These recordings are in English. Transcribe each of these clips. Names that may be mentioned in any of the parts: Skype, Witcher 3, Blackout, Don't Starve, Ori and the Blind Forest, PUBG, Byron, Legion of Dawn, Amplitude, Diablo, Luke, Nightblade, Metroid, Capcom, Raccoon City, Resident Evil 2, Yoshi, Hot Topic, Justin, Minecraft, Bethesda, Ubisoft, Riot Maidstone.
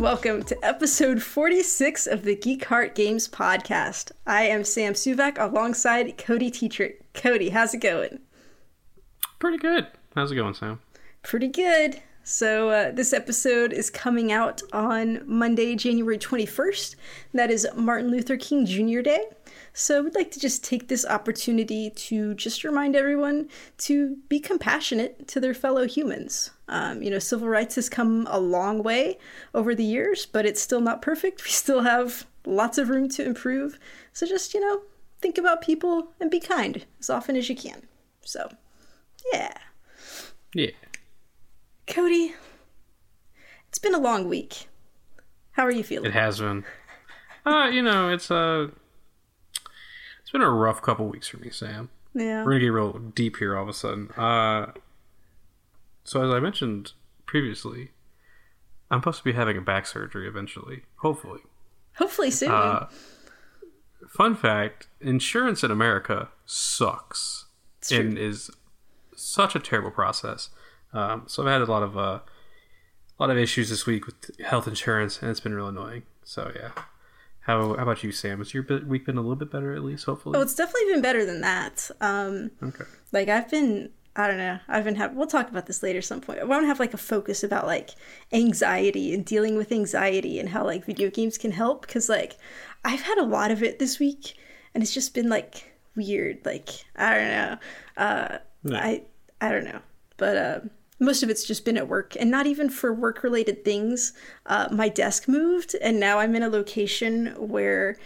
and welcome to episode 46 of the Geek Heart Games podcast. I am Sam Suvac alongside Cody Teacher. Cody, how's it going? Pretty good. How's it going, Sam? Pretty good. So this episode is coming out on Monday, January 21st. That is Martin Luther King Jr. Day. So we'd like to just take this opportunity to just remind everyone to be compassionate to their fellow humans. Civil rights has come a long way over the years, but it's still not perfect. We still have lots of room to improve. So just, think about people and be kind as often as you can. So, yeah. Yeah. Cody, it's been a long week. How are you feeling? It has been. It's been a rough couple weeks for me, Sam. Yeah. We're going to get real deep here all of a sudden. So as I mentioned previously, I'm supposed to be having a back surgery eventually. Hopefully soon. Fun fact, insurance in America sucks. And is such a terrible process. So I've had a lot of issues this week with health insurance, and it's been real annoying. So, yeah. How about you, Sam? Has your week been a little bit better, at least, hopefully? Oh, it's definitely been better than that. Okay. We'll talk about this later at some point. I want to have, a focus about, anxiety and dealing with anxiety and how, video games can help. Because, I've had a lot of it this week, and it's just been, weird. I don't know. No. I don't know. But most of it's just been at work, and not even for work-related things. My desk moved, and now I'm in a location where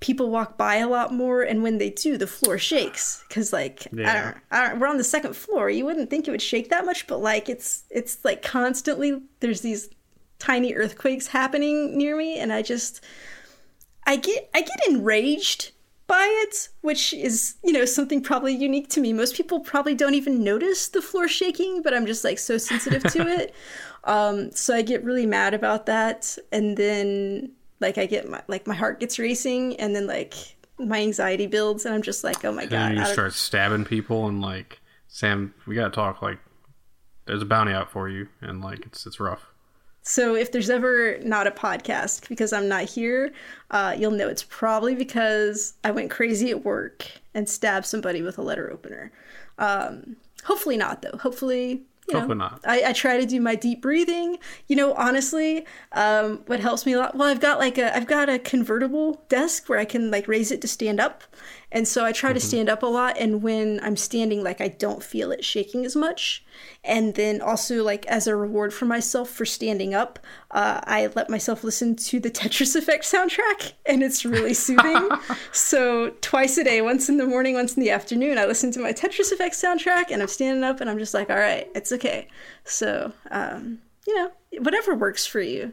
people walk by a lot more, and when they do, the floor shakes. Because, yeah. We're on the second floor. You wouldn't think it would shake that much, but, it's, constantly there's these tiny earthquakes happening near me, and I get enraged by it, which is, something probably unique to me. Most people probably don't even notice the floor shaking, but I'm just so sensitive to it. So I get really mad about that. And then I get my heart gets racing, and then my anxiety builds, and I'm just oh my God. And then you start stabbing people, and Sam, we gotta talk, there's a bounty out for you, and it's rough. So if there's ever not a podcast because I'm not here, you'll know it's probably because I went crazy at work and stabbed somebody with a letter opener. Hopefully not, though. Hopefully not. I try to do my deep breathing. Honestly, what helps me a lot. Well, I've got a convertible desk where I can raise it to stand up. And so I try to stand up a lot. And when I'm standing, I don't feel it shaking as much. And then also as a reward for myself for standing up, I let myself listen to the Tetris Effect soundtrack, and it's really soothing. So twice a day, once in the morning, once in the afternoon, I listen to my Tetris Effect soundtrack, and I'm standing up, and I'm just all right, it's okay. So, whatever works for you,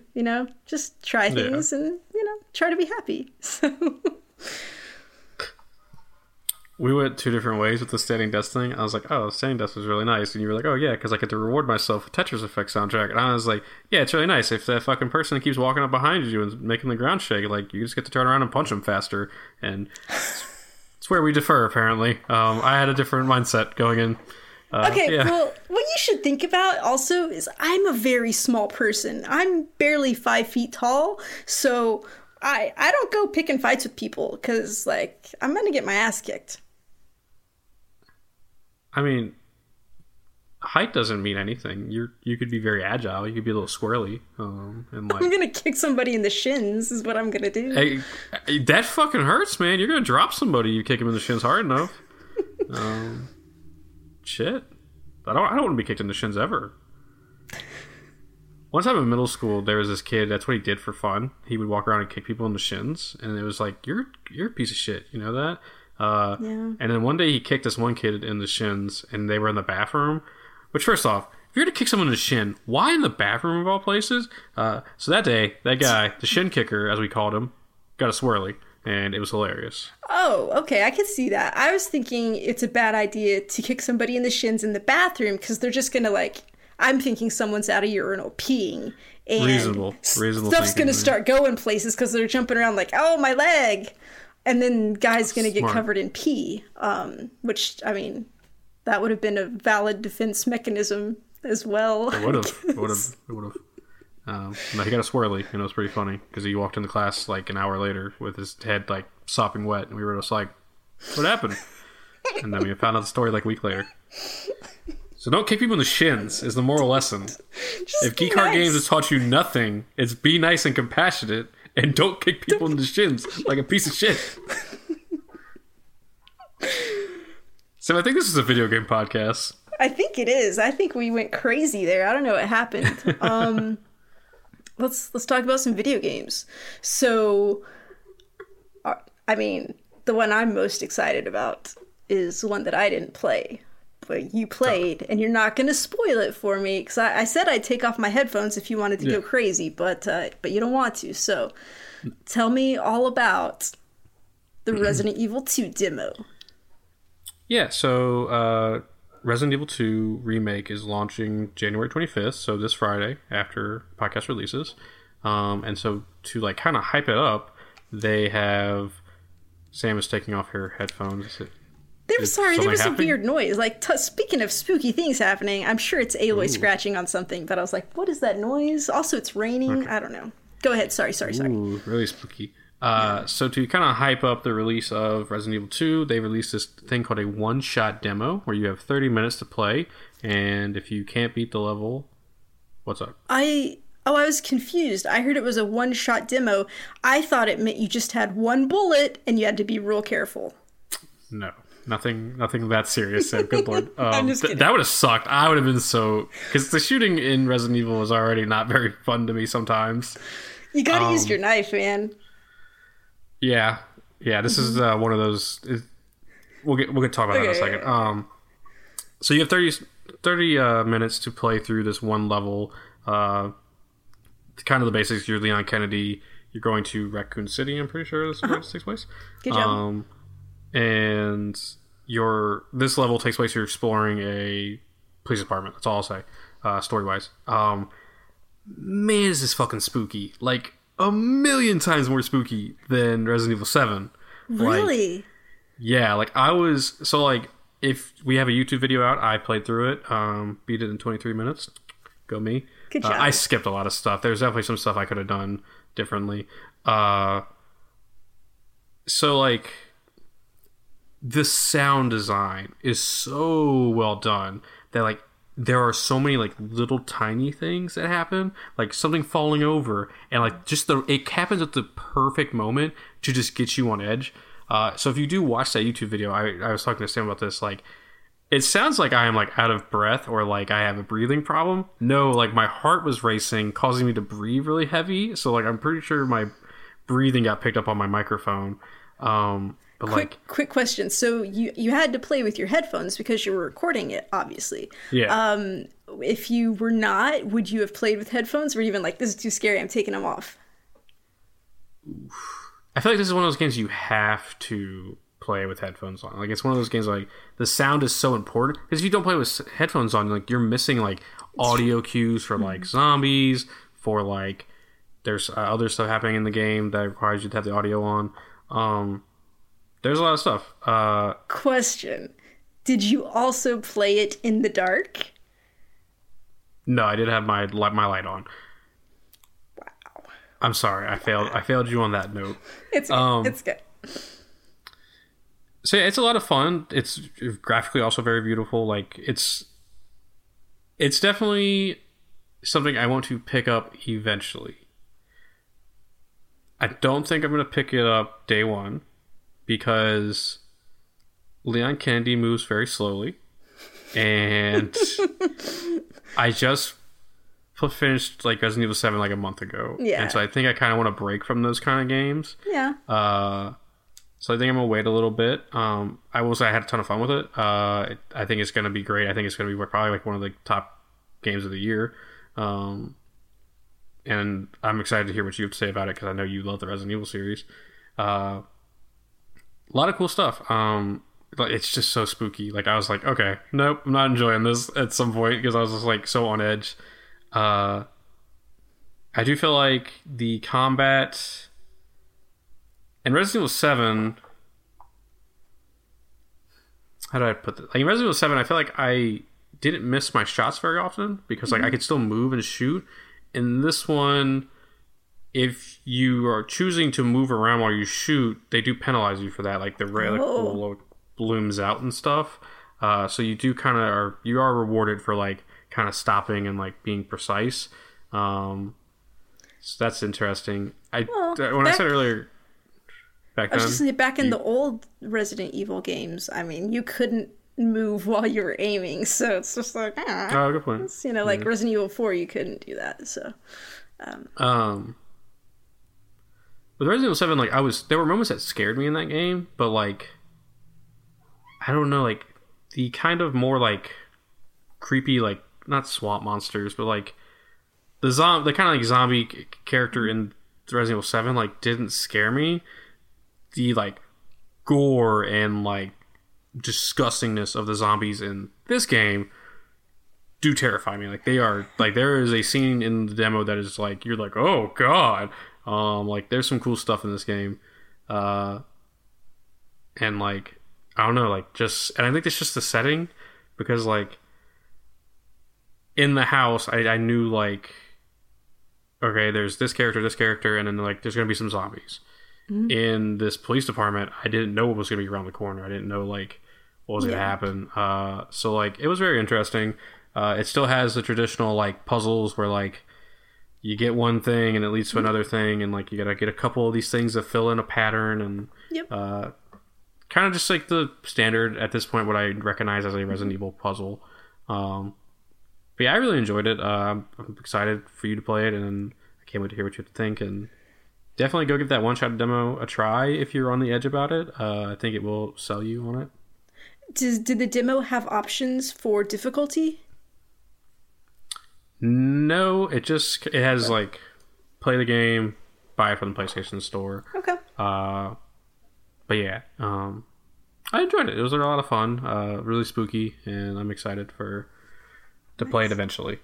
just try things and, try to be happy. So... We went two different ways with the standing desk thing. I was like, oh, the standing desk was really nice. And you were like, oh, yeah, because I get to reward myself with Tetris Effect soundtrack. And I was like, yeah, it's really nice. If that fucking person keeps walking up behind you and making the ground shake, you just get to turn around and punch them faster. And it's where we differ, apparently. I had a different mindset going in. Well, what you should think about also is I'm a very small person. I'm barely 5 feet tall, so... I don't go picking fights with people because, I'm going to get my ass kicked. I mean, height doesn't mean anything. You could be very agile. You could be a little squirrely. I'm going to kick somebody in the shins is what I'm going to do. Hey, that fucking hurts, man. You're going to drop somebody. You kick him in the shins hard enough. Shit. I don't want to be kicked in the shins ever. One time in middle school, there was this kid. That's what he did for fun. He would walk around and kick people in the shins, and it was "You're a piece of shit." You know that? Yeah. And then one day he kicked this one kid in the shins, and they were in the bathroom. Which, first off, if you're gonna kick someone in the shin, why in the bathroom of all places? So that day, that guy, the shin kicker, as we called him, got a swirly, and it was hilarious. Oh, okay, I can see that. I was thinking it's a bad idea to kick somebody in the shins in the bathroom because they're just gonna I'm thinking someone's out of urinal peeing, and Reasonable stuff's going to start going places because they're jumping around oh, my leg. And then guy's going to get covered in pee, which, that would have been a valid defense mechanism as well. It would have. He got a swirly, and it was pretty funny because he walked into class like an hour later with his head like sopping wet, and we were just like, "What happened?" And then we found out the story like a week later. So don't kick people in the shins is the moral lesson. If Geek Heart Games has taught you nothing, it's be nice and compassionate, and don't kick people in the shins like a piece of shit. So I think this is a video game podcast. I think it is. I think we went crazy there. I don't know what happened. Let's talk about some video games. So, I mean, the one I'm most excited about is one that I didn't play, but you played, and you're not going to spoil it for me, because I said I'd take off my headphones if you wanted to go crazy, but you don't want to. So, tell me all about the Resident Evil 2 demo. Yeah, so... Resident Evil 2 Remake is launching January 25th, so this Friday after podcast releases. And so to like kind of hype it up, they have... Sam is taking off her headphones. There was a weird noise. Like speaking of spooky things happening, I'm sure it's Aloy scratching on something, but I was like, what is that noise? Also, it's raining. Okay. I don't know. Go ahead. Sorry. Ooh, really spooky. So to kind of hype up the release of Resident Evil 2, they released this thing called a one-shot demo where you have 30 minutes to play, and if you can't beat the level, what's up? I was confused. I heard it was a one-shot demo. I thought it meant you just had one bullet and you had to be real careful. No, nothing that serious, Sam. Good lord. I'm just kidding. That would have sucked. I would have been so... Because the shooting in Resident Evil is already not very fun to me sometimes. You gotta use your knife, man. Yeah. This is one of those. We'll get to talk about that in a second. So you have 30 minutes to play through this one level. Kind of the basics. You're Leon Kennedy. You're going to Raccoon City. I'm pretty sure this is where this takes place. Good job. And this level takes place. You're exploring a police department. That's all I'll say. Story wise. Man, is this fucking spooky? Like. A million times more spooky than Resident Evil 7. Really? If we have a YouTube video out, I played through it, beat it in 23 minutes. Go me. Good job. I skipped a lot of stuff. There's definitely some stuff I could have done differently. The sound design is so well done that, there are so many little tiny things that happen, something falling over, and it happens at the perfect moment to just get you on edge. So if you do watch that YouTube video, I was talking to Sam about this. It sounds like I am out of breath or I have a breathing problem. No, my heart was racing, causing me to breathe really heavy. So I'm pretty sure my breathing got picked up on my microphone. But quick question. So you had to play with your headphones because you were recording it, obviously. Yeah. If you were not, would you have played with headphones? Or even this is too scary, I'm taking them off? I feel like this is one of those games you have to play with headphones on. It's one of those games the sound is so important. Because if you don't play with headphones on, you're missing audio cues for zombies, for there's other stuff happening in the game that requires you to have the audio on. There's a lot of stuff. Question. Did you also play it in the dark? No, I did have my light on. Wow. I'm sorry. I failed you on that note. It's good. It's good. So, yeah, it's a lot of fun. It's graphically also very beautiful. It's definitely something I want to pick up eventually. I don't think I'm going to pick it up day one. Because Leon Kennedy moves very slowly, and I just finished Resident Evil 7 a month ago. Yeah. And so I think I kind of want to break from those kind of games. Yeah. So I think I'm going to wait a little bit. I will say I had a ton of fun with it. I think it's going to be great. I think it's going to be probably one of the top games of the year. And I'm excited to hear what you have to say about it because I know you love the Resident Evil series. A lot of cool stuff. It's just so spooky. I was okay, nope, I'm not enjoying this at some point because I was just so on edge. I do feel like the combat in Resident Evil 7. How do I put this? In Resident Evil 7, I feel like I didn't miss my shots very often because I could still move and shoot. in this one, if you are choosing to move around while you shoot, they do penalize you for that. Like the relic will blooms out and stuff. So you do kind of are, you are rewarded for like kind of stopping and like being precise. So that's interesting. Back in the old Resident Evil games, I mean, you couldn't move while you were aiming, so it's just like, oh, good point. You know, like Resident Evil 4, you couldn't do that. So, with Resident Evil 7, like there were moments that scared me in that game, but like, I don't know, like the kind of more like creepy, like not swamp monsters, but like the kind of like zombie character in Resident Evil 7, like didn't scare me. The like gore and like disgustingness of the zombies in this game do terrify me. Like they are, like there is a scene in the demo that is like, you're like, oh god. Like there's some cool stuff in this game. And like, I don't know, like just, and I think it's just the setting, because like in the house, I knew like, okay, there's this character, and then like there's gonna be some zombies. In this police department, I didn't know what was going to be around the corner. I didn't know like what was going to happen. So like it was very interesting. It still has the traditional like puzzles where like you get one thing and it leads to another thing, and like you gotta get a couple of these things to fill in a pattern, and kind of just like the standard at this point, what I recognize as a Resident Evil puzzle. But yeah, I really enjoyed it. I'm excited for you to play it, and I can't wait to hear what you have to think. And definitely go give that one-shot demo a try if you're on the edge about it. I think it will sell you on it. Did the demo have options for difficulty? No, it has like play the game, buy it from the PlayStation Store. Okay. But yeah, I enjoyed it. It was a lot of fun, really spooky, and I'm excited to play it eventually.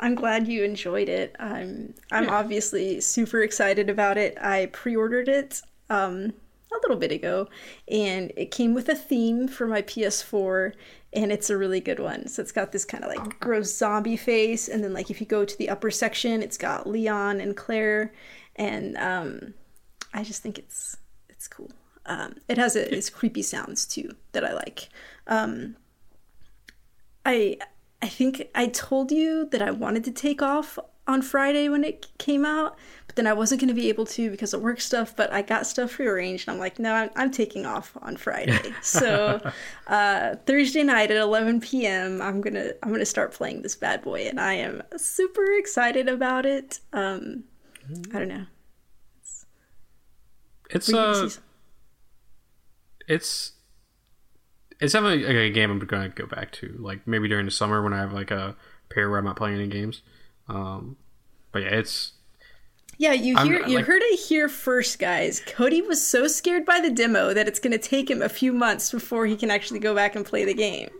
I'm glad you enjoyed it. I'm obviously super excited about it. I pre-ordered it a little bit ago, and it came with a theme for my PS4, and it's a really good one. So it's got this kind of like gross zombie face, and then like if you go to the upper section, it's got Leon and Claire, and I just think it's cool. It has its creepy sounds too that I like. I think I told you that I wanted to take off on Friday when it came out, but then I wasn't going to be able to because of work stuff, but I got stuff rearranged, and I'm like, no, I'm taking off on Friday. So Thursday night at 11 p.m., I'm gonna start playing this bad boy, and I am super excited about it. I don't know. It's definitely a game I'm going to go back to, like maybe during the summer when I have like a period where I'm not playing any games. But yeah, it's... Yeah, you heard it here first, guys. Cody was so scared by the demo that it's going to take him a few months before he can actually go back and play the game.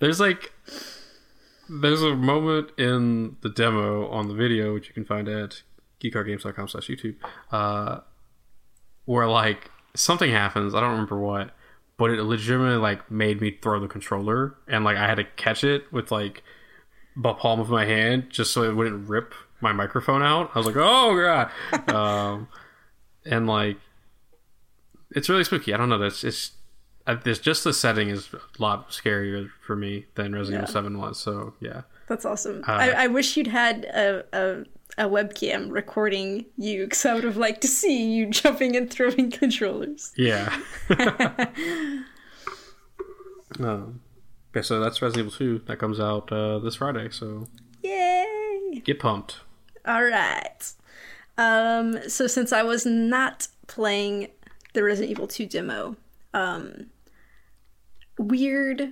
There's a moment in the demo on the video, which you can find at geekheartgames.com/YouTube, where like something happens, I don't remember what, but it legitimately like made me throw the controller, and like I had to catch it with like the palm of my hand just so it wouldn't rip my microphone out. I was like, oh god. And like it's really spooky. I don't know, it's just the setting is a lot scarier for me than Resident Evil 7 was. So yeah, that's awesome. I wish you'd had a webcam recording you, because I would have liked to see you jumping and throwing controllers. Yeah. Okay, so that's Resident Evil 2. That comes out this Friday, so... Yay! Get pumped. All right. So since I was not playing the Resident Evil 2 demo, weird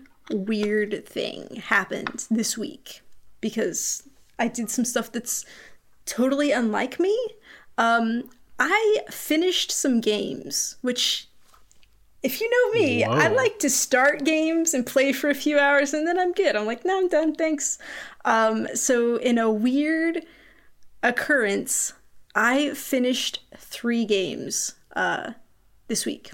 thing happened this week, because I did some stuff that's totally unlike me. I finished some games, which, if you know me, whoa, I like to start games and play for a few hours and then I'm good. I'm like, no, I'm done, thanks. So in a weird occurrence, I finished 3 games this week.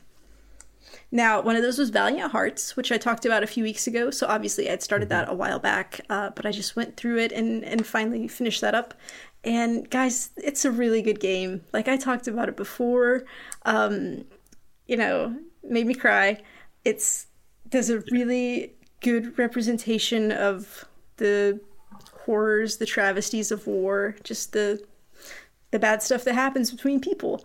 Now, one of those was Valiant Hearts, which I talked about a few weeks ago. So obviously I'd started that a while back, but I just went through it and finally finished that up. And guys, it's a really good game. Like I talked about it before, you know, made me cry. There's a really good representation of the horrors, the travesties of war, just the bad stuff that happens between people.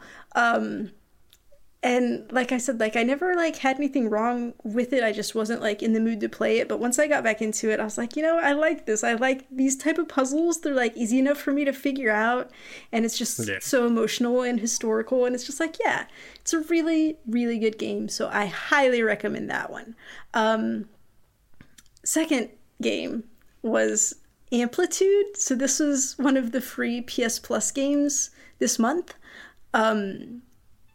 And like I said, like I never like had anything wrong with it. I just wasn't like in the mood to play it. But once I got back into it, I was like, you know, I like this. I like these type of puzzles. They're like easy enough for me to figure out. And it's just so emotional and historical. And it's just like, yeah, it's a really, really good game. So I highly recommend that one. Second game was Amplitude. So this was one of the free PS Plus games this month.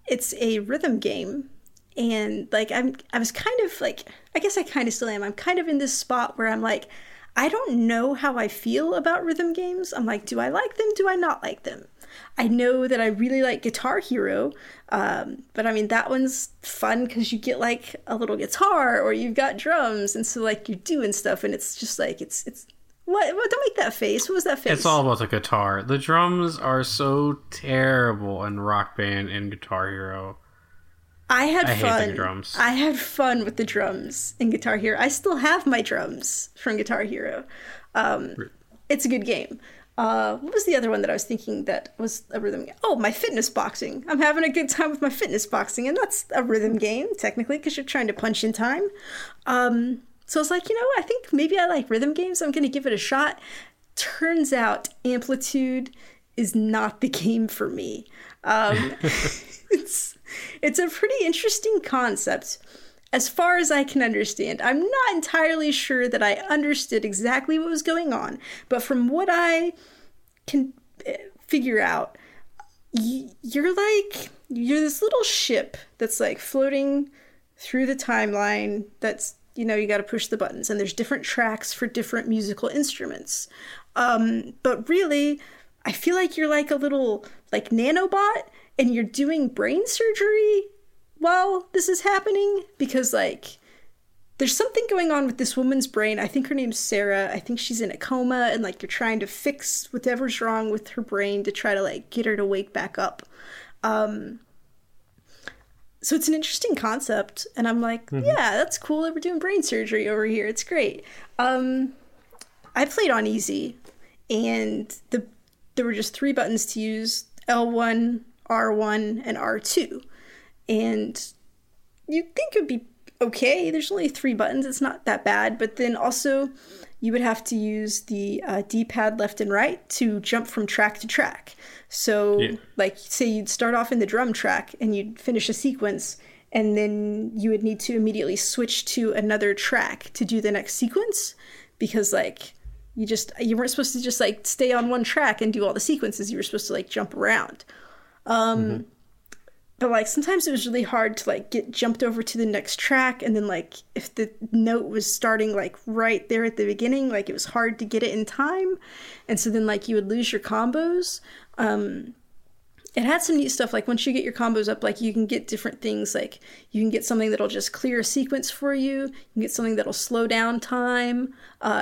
It's a rhythm game, and like I was kind of like, I guess I kind of still am. I'm kind of in this spot where I'm like, I don't know how I feel about rhythm games. I'm like, do I like them? Do I not like them? I know that I really like Guitar Hero, but I mean, that one's fun because you get like a little guitar or you've got drums, and so like you're doing stuff, and it's just like, it's what? Don't make that face. What was that face? It's all about the guitar. The drums are so terrible in Rock Band and Guitar Hero. I fun. Hate the drums. I had fun with the drums in Guitar Hero. I still have my drums from Guitar Hero. It's a good game. What was the other one that I was thinking that was a rhythm game? Oh, my fitness boxing. I'm having a good time with my fitness boxing, and that's a rhythm game technically because you're trying to punch in time. So I was like, you know, I think maybe I like rhythm games. I'm going to give it a shot. Turns out Amplitude is not the game for me. It's a pretty interesting concept as far as I can understand. I'm not entirely sure that I understood exactly what was going on, but from what I can figure out, you're this little ship that's like floating through the timeline that's, you know, you got to push the buttons, and there's different tracks for different musical instruments. But really, I feel like you're like a little like nanobot, and you're doing brain surgery while this is happening, because like there's something going on with this woman's brain. I think her name's Sarah. I think she's in a coma, and like you're trying to fix whatever's wrong with her brain to try to like get her to wake back up. So it's an interesting concept, and I'm like, yeah, that's cool that we're doing brain surgery over here. It's great. I played on easy, and there were just three buttons to use: L1, R1, and R2. And you'd think it would be okay. There's only three buttons. It's not that bad. But then also you would have to use the D-pad left and right to jump from track to track. So, like, say you'd start off in the drum track and you'd finish a sequence, and then you would need to immediately switch to another track to do the next sequence, because, like, you weren't supposed to just, like, stay on one track and do all the sequences. You were supposed to, like, jump around. But, like, sometimes it was really hard to, like, get jumped over to the next track, and then, like, if the note was starting, like, right there at the beginning, like, it was hard to get it in time. And so then, like, you would lose your combos. It had some neat stuff. Like, once you get your combos up, like, you can get different things. Like, you can get something that'll just clear a sequence for you. You can get something that'll slow down time.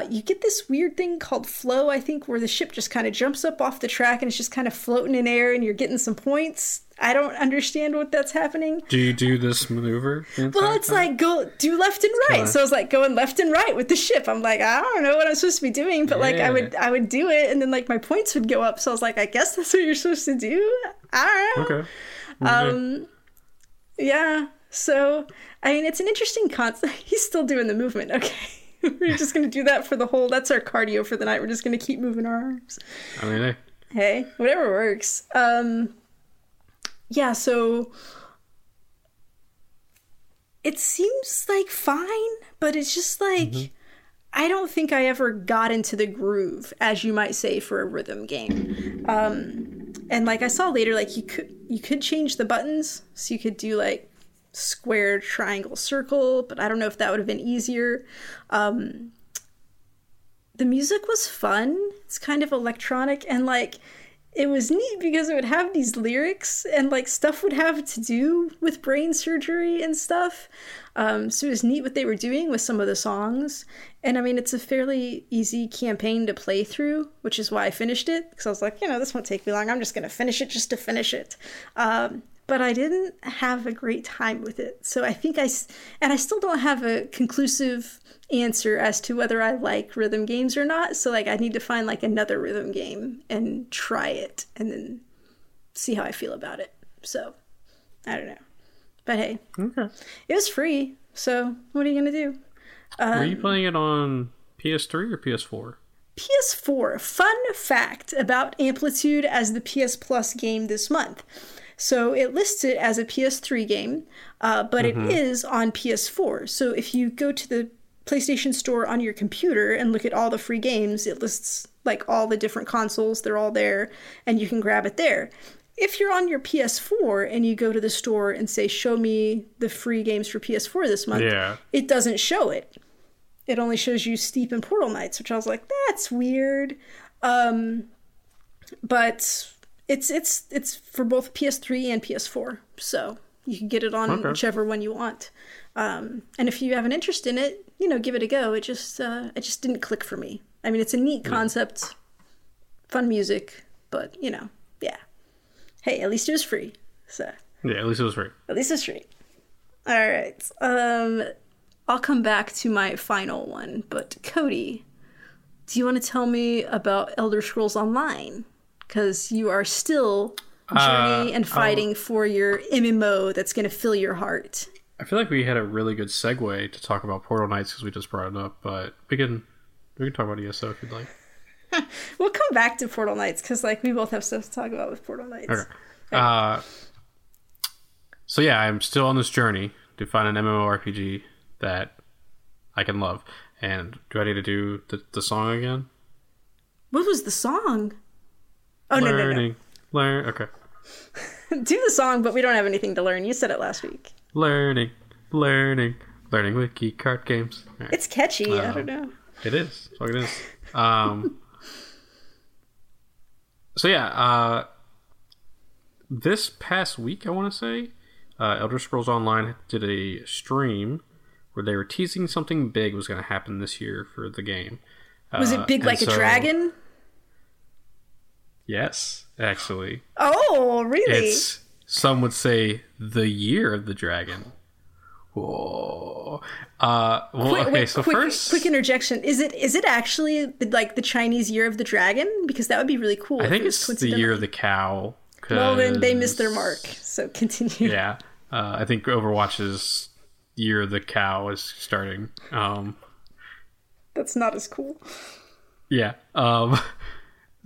You get this weird thing called flow, I think, where the ship just kind of jumps up off the track and it's just kind of floating in air, and you're getting some points. I don't understand what that's happening. Do you do this maneuver? Well, it's like, go do left and right. So I was like going left and right with the ship. I'm like, I don't know what I'm supposed to be doing, but like I would do it, and then like my points would go up. So I was like, I guess that's what you're supposed to do. I don't know. Yeah. So I mean, it's an interesting concept. He's still doing the movement. Okay. We're just gonna do that for the whole. That's our cardio for the night. We're just gonna keep moving our arms. I mean, hey, whatever works. Yeah, so it seems like fine, but it's just like, I don't think I ever got into the groove, as you might say, for a rhythm game. And like I saw later, like you could change the buttons, so you could do like square, triangle, circle, but I don't know if that would have been easier. The music was fun. It's kind of electronic, and like it was neat because it would have these lyrics and like stuff would have to do with brain surgery and stuff. So it was neat what they were doing with some of the songs. And I mean, it's a fairly easy campaign to play through, which is why I finished it. Because I was like, you know, this won't take me long. I'm just going to finish it just to finish it. But I didn't have a great time with it. So I think I still don't have a conclusive answer as to whether I like rhythm games or not. So like I need to find like another rhythm game and try it and then see how I feel about it. So I don't know. But hey, okay. It was free. So what are you going to do? Were you playing it on PS3 or PS4? PS4. Fun fact about Amplitude as the PS Plus game this month. So it lists it as a PS3 game, but it is on PS4. So if you go to the PlayStation Store on your computer and look at all the free games, it lists like all the different consoles. They're all there, and you can grab it there. If you're on your PS4 and you go to the store and say, show me the free games for PS4 this month, it doesn't show it. It only shows you Steep and Portal Knights, which I was like, that's weird. But... It's for both PS3 and PS4, so you can get it on whichever one you want. And if you have an interest in it, you know, give it a go. It just didn't click for me. I mean, it's a neat concept, fun music, but you know, hey, at least it was free. So yeah, at least it was free. All right, I'll come back to my final one, but Cody, do you want to tell me about Elder Scrolls Online? Because you are still journeying and fighting for your MMO that's going to fill your heart. I feel like we had a really good segue to talk about Portal Knights because we just brought it up, but we can talk about ESO if you'd like. We'll come back to Portal Knights because like we both have stuff to talk about with Portal Knights. Okay. So yeah, I'm still on this journey to find an MMORPG that I can love. And do I need to do the song again? What was the song? Oh, Learning. Okay. Do the song, but we don't have anything to learn. You said it last week. Learning with Geek Heart Games. Right. It's catchy. I don't know. It is. That's what it is. So yeah, this past week, I want to say, Elder Scrolls Online did a stream where they were teasing something big was going to happen this year for the game. Was it big like a dragon? Yes, actually. Oh, really? It's, some would say, the year of the dragon. Whoa. Quick interjection. Is it actually like the Chinese year of the dragon? Because that would be really cool. I think it's the year of the cow. Well, then they missed their mark. So continue. Yeah. I think Overwatch's year of the cow is starting. That's not as cool. Yeah.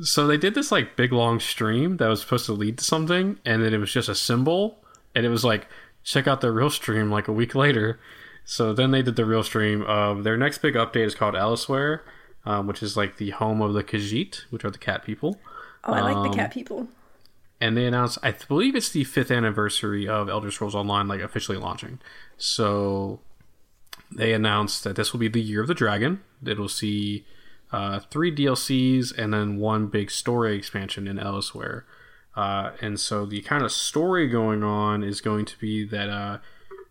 So they did this like big long stream that was supposed to lead to something, and then it was just a symbol, and it was like, check out their real stream like a week later. So then they did the real stream. Their next big update is called Elsweyr, which is like the home of the Khajiit, which are the cat people. Oh, I like the cat people. And they announced, I believe it's the 5th anniversary of Elder Scrolls Online like officially launching. So they announced that this will be the year of the dragon. It'll see 3 DLCs and then one big story expansion in Elsweyr. And so the kind of story going on is going to be that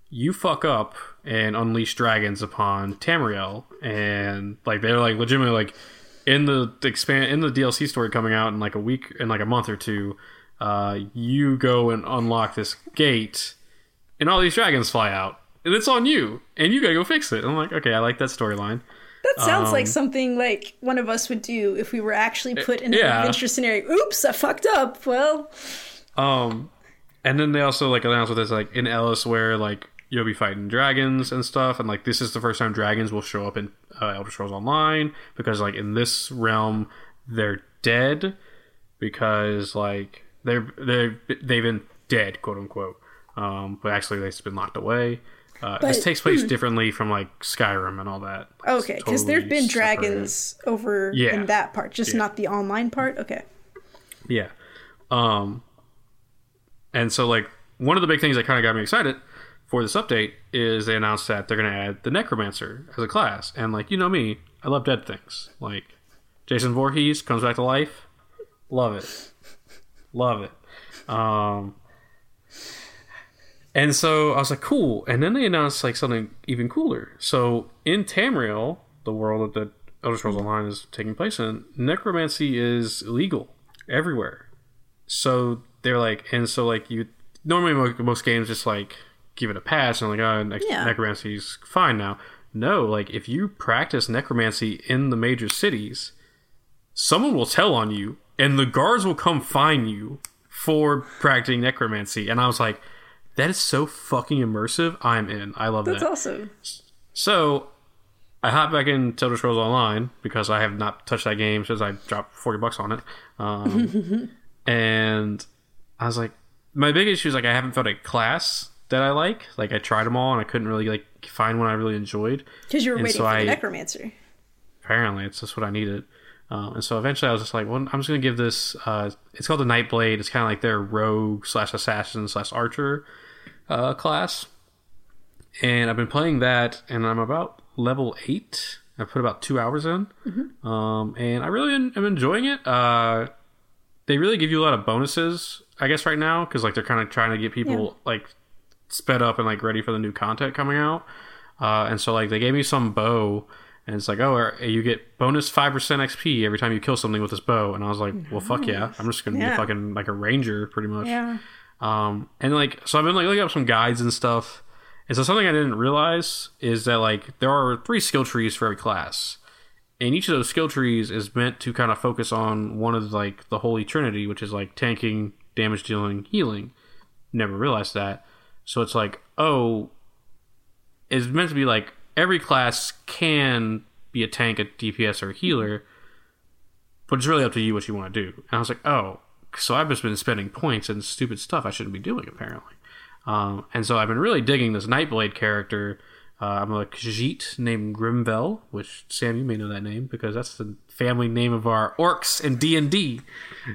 you fuck up and unleash dragons upon Tamriel, and like they're like legitimately like in the DLC story coming out in like a month or two, you go and unlock this gate and all these dragons fly out and it's on you and you gotta go fix it. And I'm like, okay, I like that storyline. That sounds like something like one of us would do if we were actually put in an adventure scenario. Oops, I fucked up. Well, and then they also like announced with this like in Elsweyr, like you'll be fighting dragons and stuff, and like this is the first time dragons will show up in Elder Scrolls Online because like in this realm they're dead because like they've been dead, quote unquote, but actually they've been locked away. This takes place differently from like Skyrim and all that. Okay, because totally there have been dragons over in that part, just not the online part. Okay. Yeah. And so like one of the big things that kind of got me excited for this update is they announced that they're going to add the Necromancer as a class. And like, you know me, I love dead things. Like Jason Voorhees comes back to life. Love it. Love it. And so I was like, cool. And then they announced like something even cooler. So in Tamriel, the world that the Elder Scrolls Online is taking place in, necromancy is illegal everywhere. So they're like, and so like you normally most games just like give it a pass and like, oh, necromancy is fine now. No, like if you practice necromancy in the major cities, someone will tell on you and the guards will come fine you for practicing necromancy. And I was like, that is so fucking immersive. I'm in. I love that. That's awesome. So I hop back in Elder Scrolls Online because I have not touched that game since I dropped $40 on it. And I was like, my big issue is like I haven't found a class that I like. Like I tried them all and I couldn't really like find one I really enjoyed. Because you were waiting for the necromancer. Apparently, it's just what I needed. And so eventually I was just like, well, I'm just going to give this, it's called the Nightblade. It's kind of like their rogue/assassin/archer class. And I've been playing that and I'm about level 8. I put about 2 hours in. Mm-hmm. And I really am enjoying it. They really give you a lot of bonuses, I guess, right now. Because like they're kind of trying to get people like sped up and like ready for the new content coming out. And so like they gave me some bow. And it's like, oh, you get bonus 5% XP every time you kill something with this bow. And I was like, nice. Well, fuck yeah. I'm just going to be fucking like a ranger pretty much. Yeah. And like, so I've been like looking up some guides and stuff. And so something I didn't realize is that like there are 3 skill trees for every class. And each of those skill trees is meant to kind of focus on one of like the Holy Trinity, which is like tanking, damage dealing, healing. Never realized that. So it's like, oh, it's meant to be like, every class can be a tank, a DPS, or a healer, but it's really up to you what you want to do. And I was like, oh, so I've just been spending points and stupid stuff I shouldn't be doing, apparently. And so I've been really digging this Nightblade character. I'm a Khajiit named Grimvel, which, Sam, you may know that name, because that's the family name of our orcs in D&D.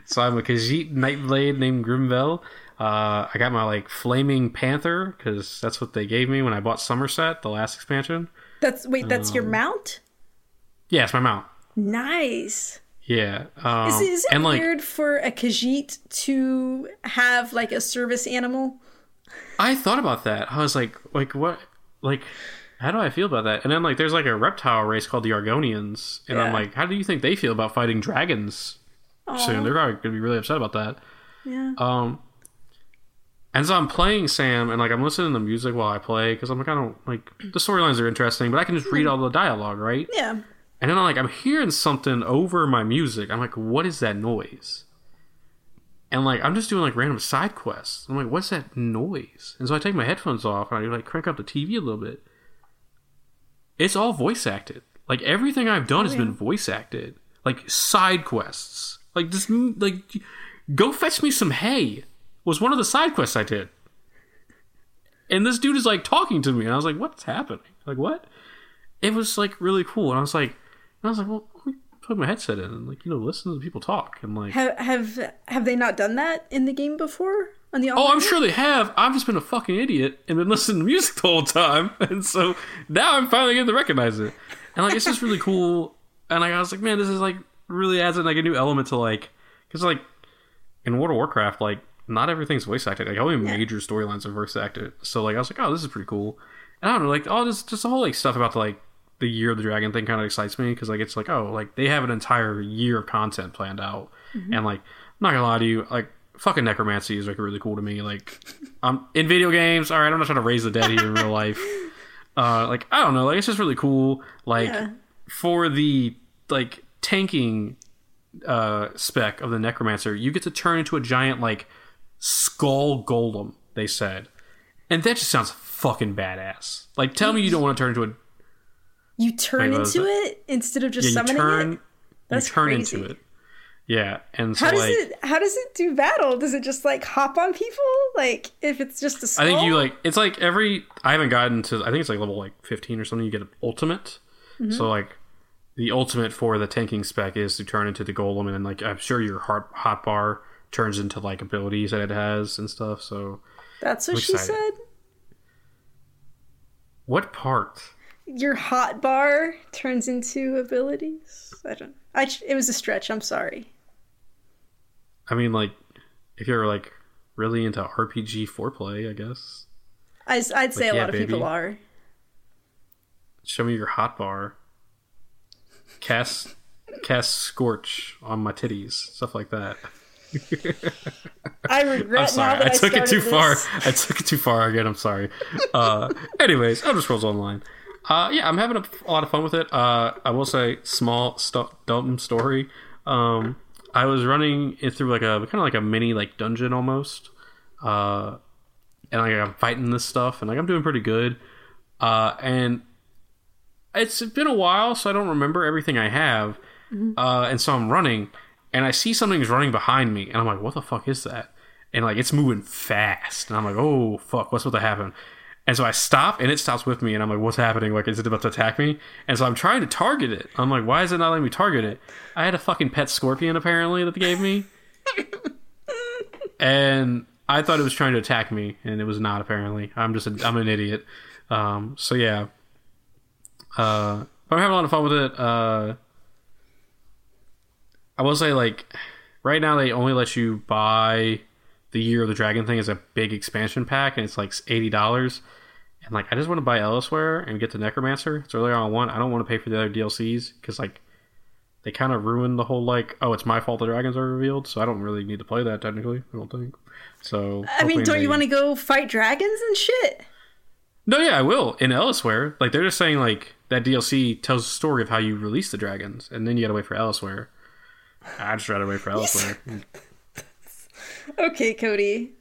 So I'm a Khajiit Nightblade named Grimvel. I got my like flaming panther because that's what they gave me when I bought Somerset, the last expansion. That's your mount? Yeah, it's my mount. Nice. Yeah. Is it weird for a Khajiit to have like a service animal? I thought about that. I was like what, like how do I feel about that? And then like there's like a reptile race called the Argonians, and I'm like, how do you think they feel about fighting dragons soon? They're probably gonna be really upset about that. Yeah. And so I'm playing, Sam, and like I'm listening to music while I play because I'm like, I don't like the storylines are interesting, but I can just read all the dialogue, right? Yeah. And then I'm hearing something over my music. I'm like, what is that noise? And like I'm just doing like random side quests. I'm like, what's that noise? And so I take my headphones off and I like crank up the TV a little bit. It's all voice acted. Like everything I've done has been voice acted. Like side quests. Like just like go fetch me some hay. Was one of the side quests I did. And this dude is like talking to me. And I was like, what's happening? Like, what? It was like really cool. And I was like, well, let me put my headset in and like, you know, listen to people talk. And like, have they not done that in the game before? On the I'm sure they have. I've just been a fucking idiot and been listening to music the whole time. And so now I'm finally getting to recognize it. And like, it's just really cool. And like, I was like, man, this is like really adds in like a new element to like, cause like in World of Warcraft, like, not everything's voice acted. Like, only major storylines are voice acted. So, like, I was like, oh, this is pretty cool. And I don't know, like, all this, just the whole, like, stuff about the, like, the Year of the Dragon thing kind of excites me. Because, like, it's like, oh, like, they have an entire year of content planned out. Mm-hmm. And, like, I'm not gonna lie to you, like, fucking necromancy is, like, really cool to me. Like, I'm in video games. All right, I'm not trying to raise the dead here in real life. Like, I don't know. Like, it's just really cool. Like, for the, like, tanking spec of the necromancer, you get to turn into a giant, like, skull golem, they said, and that just sounds fucking badass. Like, tell me you don't want to turn into a. You turn into it instead of just summoning it. That's crazy. Into it. Yeah, and so how does like, it? How does it do battle? Does it just like hop on people? Like if it's just a skull? I think you like it's like every. I haven't gotten to. I think it's like level like 15 or something. You get an ultimate. Mm-hmm. So like, the ultimate for the tanking spec is to turn into the golem, and then like I'm sure your hot bar turns into like abilities that it has and stuff. So that's what she said. What part? Your hot bar turns into abilities. I don't know. It was a stretch. I'm sorry. I mean, like if you're like really into RPG foreplay, I guess. I'd say a lot of people are. Show me your hotbar. Cast Scorch on my titties, stuff like that. I regret. I'm sorry. Now that I took it too far. I took it too far again. I'm sorry. Anyways, Elder Scrolls Online. Yeah, I'm having a lot of fun with it. I will say, small dumb story. I was running it through like a kind of like a mini like dungeon almost, and like, I'm fighting this stuff and like I'm doing pretty good. And it's been a while, so I don't remember everything I have. And so I'm running. And I see something's running behind me. And I'm like, what the fuck is that? And like, it's moving fast. And I'm like, oh, fuck, what's about to happen? And so I stop and it stops with me. And I'm like, what's happening? Like, is it about to attack me? And so I'm trying to target it. I'm like, why is it not letting me target it? I had a fucking pet scorpion, apparently, that they gave me. And I thought it was trying to attack me. And it was not, apparently. I'm an idiot. So, yeah. But I'm having a lot of fun with it. I will say, like, right now they only let you buy the Year of the Dragon thing as a big expansion pack, and it's like $80. And like, I just want to buy Elsweyr and get the Necromancer. It's really all I want. I don't want to pay for the other DLCs because like they kind of ruined the whole like, oh, it's my fault the dragons are revealed, so I don't really need to play that technically. I don't think so. I mean, don't you want to go fight dragons and shit? No, yeah, I will in Elsweyr. Like they're just saying like that DLC tells the story of how you release the dragons, and then you got to wait for Elsweyr. I just ran away for Elsewhere. Okay, Cody.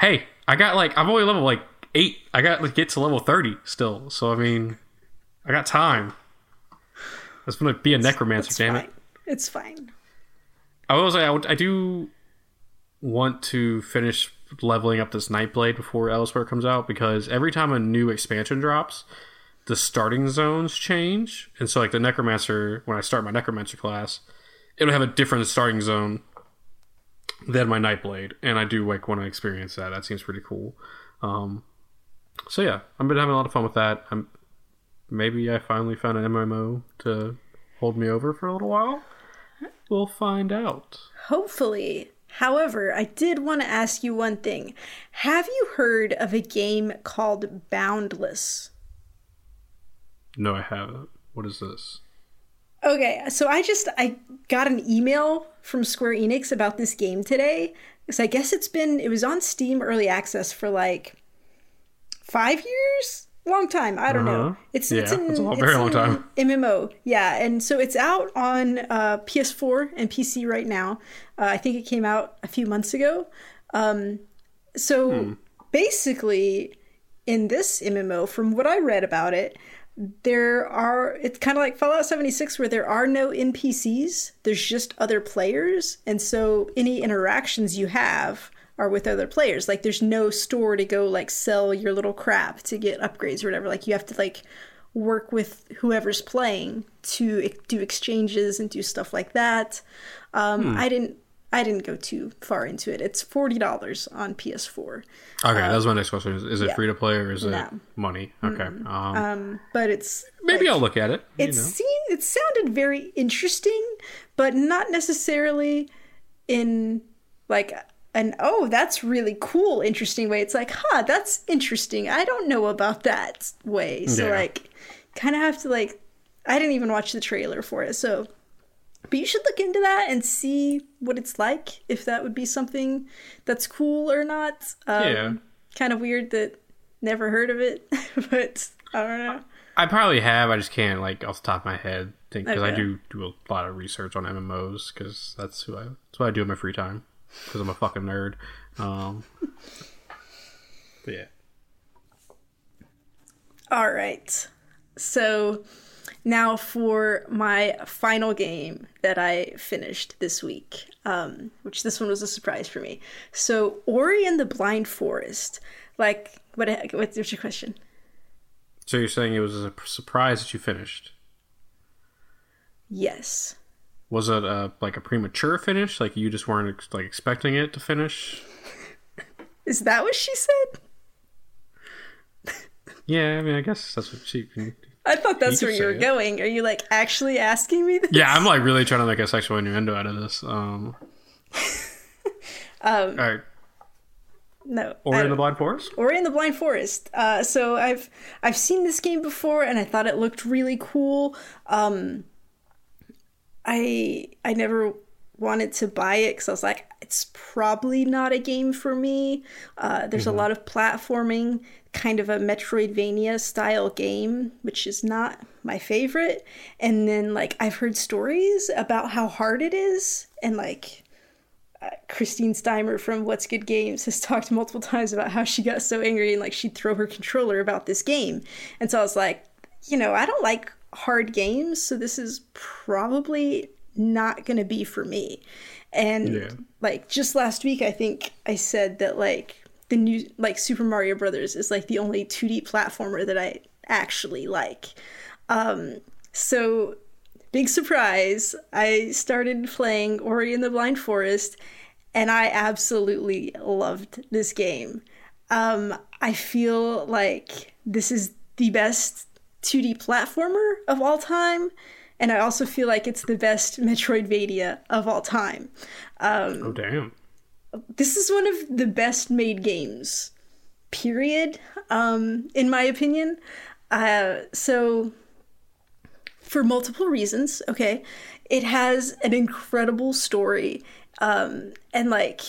Hey, I got like I'm only level like 8. I got to get to level 30 still. So I mean, I got time. That's gonna be a necromancer, damn it. It's fine. I will say I do want to finish leveling up this Nightblade before Elsewhere comes out because every time a new expansion drops, the starting zones change, and so like the necromancer, when I start my necromancer class, it'll have a different starting zone than my Nightblade, and I do like want to experience that. That seems pretty cool. So yeah, I've been having a lot of fun with that. Maybe I finally found an MMO to hold me over for a little while. We'll find out. Hopefully. However, I did want to ask you one thing. Have you heard of a game called Boundless? No, I haven't. What is this? Okay, so I got an email from Square Enix about this game today. Because I guess it was on Steam Early Access for like 5 years? Long time. I don't know. It's a very long time. MMO. Yeah, and so it's out on PS4 and PC right now. I think it came out a few months ago. Basically, in this MMO, from what I read about it, it's kind of like Fallout 76 where there are no NPCs, there's just other players, and so any interactions you have are with other players. Like there's no store to go like sell your little crap to get upgrades or whatever. Like you have to like work with whoever's playing to do exchanges and do stuff like that. I didn't go too far into it. It's $40 on PS4. Okay, that was my next question. Is it free to play or is it money? Okay. But it's maybe like, I'll look at it. It sounded very interesting, but not necessarily in like an that's really cool, interesting way. It's like, huh, that's interesting. I don't know about that way. So like, kind of have to like. I didn't even watch the trailer for it, so. But you should look into that and see what it's like, if that would be something that's cool or not. Kind of weird that never heard of it, but I don't know. I probably have. I just can't, like, off the top of my head, think because I do a lot of research on MMOs because that's what I do in my free time because I'm a fucking nerd. But yeah. All right. So... Now for my final game that I finished this week, which this one was a surprise for me. So Ori and the Blind Forest, like, what's your question? So you're saying it was a surprise that you finished? Yes. Was it like a premature finish? Like you just weren't like expecting it to finish? Is that what she said? Yeah, I mean, I guess that's what she... I thought that's where you were going. Are you like actually asking me this? Yeah, I'm like really trying to make a sexual innuendo out of this. All right. No. Ori and the Blind Forest? Ori and the Blind Forest. So I've seen this game before, and I thought it looked really cool. I never wanted to buy it because I was like, it's probably not a game for me. There's a lot of platforming, kind of a Metroidvania style game, which is not my favorite. And then like I've heard stories about how hard it is, and like Christine Steimer from What's Good Games has talked multiple times about how she got so angry and like she'd throw her controller about this game. And so I was like, you know, I don't like hard games, so this is probably not gonna be for me. And like just last week, I think I said that like the new like Super Mario Brothers is like the only 2D platformer that I actually like. So big surprise, I started playing Ori and the Blind Forest, and I absolutely loved this game. I feel like this is the best 2D platformer of all time, and I also feel like it's the best Metroidvania of all time. Oh, damn. This is one of the best made games, period, in my opinion. So... for multiple reasons, okay? It has an incredible story. And like,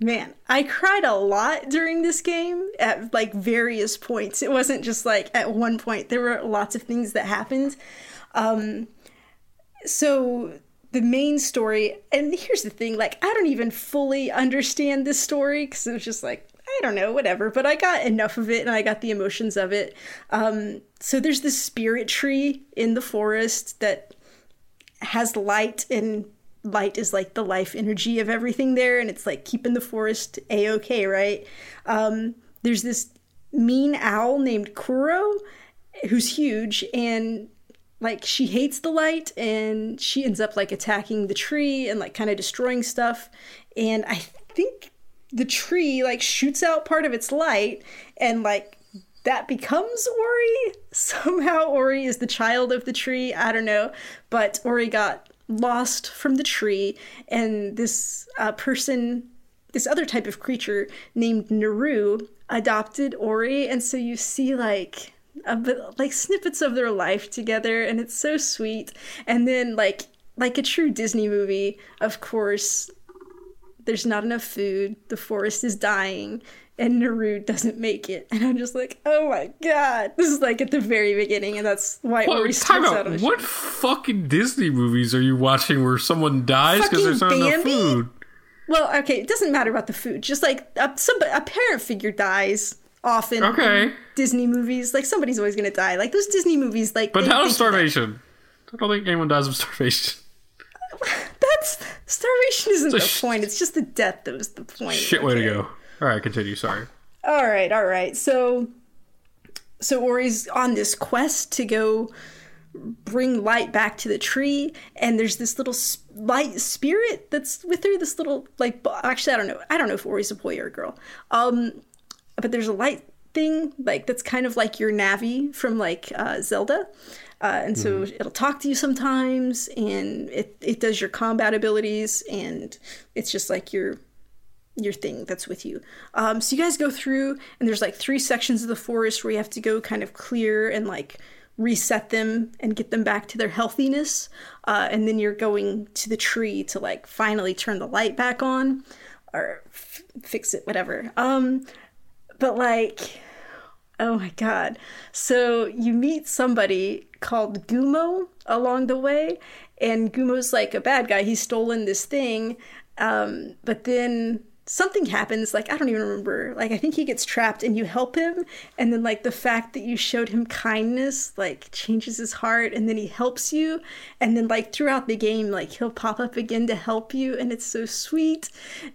man, I cried a lot during this game at like various points. It wasn't just like at one point. There were lots of things that happened. So the main story, and here's the thing, like I don't even fully understand this story because it was just like, I don't know, whatever, but I got enough of it and I got the emotions of it. So there's this spirit tree in the forest that has light, and light is like the life energy of everything there, and it's like keeping the forest a-okay, right? There's this mean owl named Kuro who's huge, and like she hates the light, and she ends up like attacking the tree and like kind of destroying stuff. And I think the tree like shoots out part of its light, and like that becomes Ori. Somehow Ori is the child of the tree, I don't know, but Ori got lost from the tree, and this this other type of creature named Naru adopted Ori, and so you see like snippets of their life together, and it's so sweet. And then like a true Disney movie, of course, there's not enough food, the forest is dying, and Naru doesn't make it. And I'm just like, oh my god. This is like at the very beginning, and that's why Ori starts out on a show. What fucking Disney movies are you watching where someone dies because there's not enough food? Well, okay, it doesn't matter about the food. Just like a parent figure dies often in Disney movies. Like somebody's always gonna die. Like those Disney movies, like... But not of starvation. I don't think anyone dies of starvation. Starvation isn't the point. It's just the death that was the point. Shit, way to go. All right, continue. Sorry. All right. So Ori's on this quest to go bring light back to the tree, and there's this little light spirit that's with her. This little like, actually, I don't know. I don't know if Ori's a boy or a girl. But there's a light thing like that's kind of like your Navi from like Zelda. And so it'll talk to you sometimes, and it does your combat abilities, and it's just like your thing that's with you. So you guys go through, and there's like 3 sections of the forest where you have to go kind of clear and like reset them and get them back to their healthiness. And then you're going to the tree to like finally turn the light back on or fix it, whatever. But like... oh my god. So you meet somebody called Gumo along the way, and Gumo's like a bad guy. He's stolen this thing. But then something happens, like I don't even remember. Like I think he gets trapped and you help him, and then like the fact that you showed him kindness like changes his heart, and then he helps you, and then like throughout the game like he'll pop up again to help you, and it's so sweet.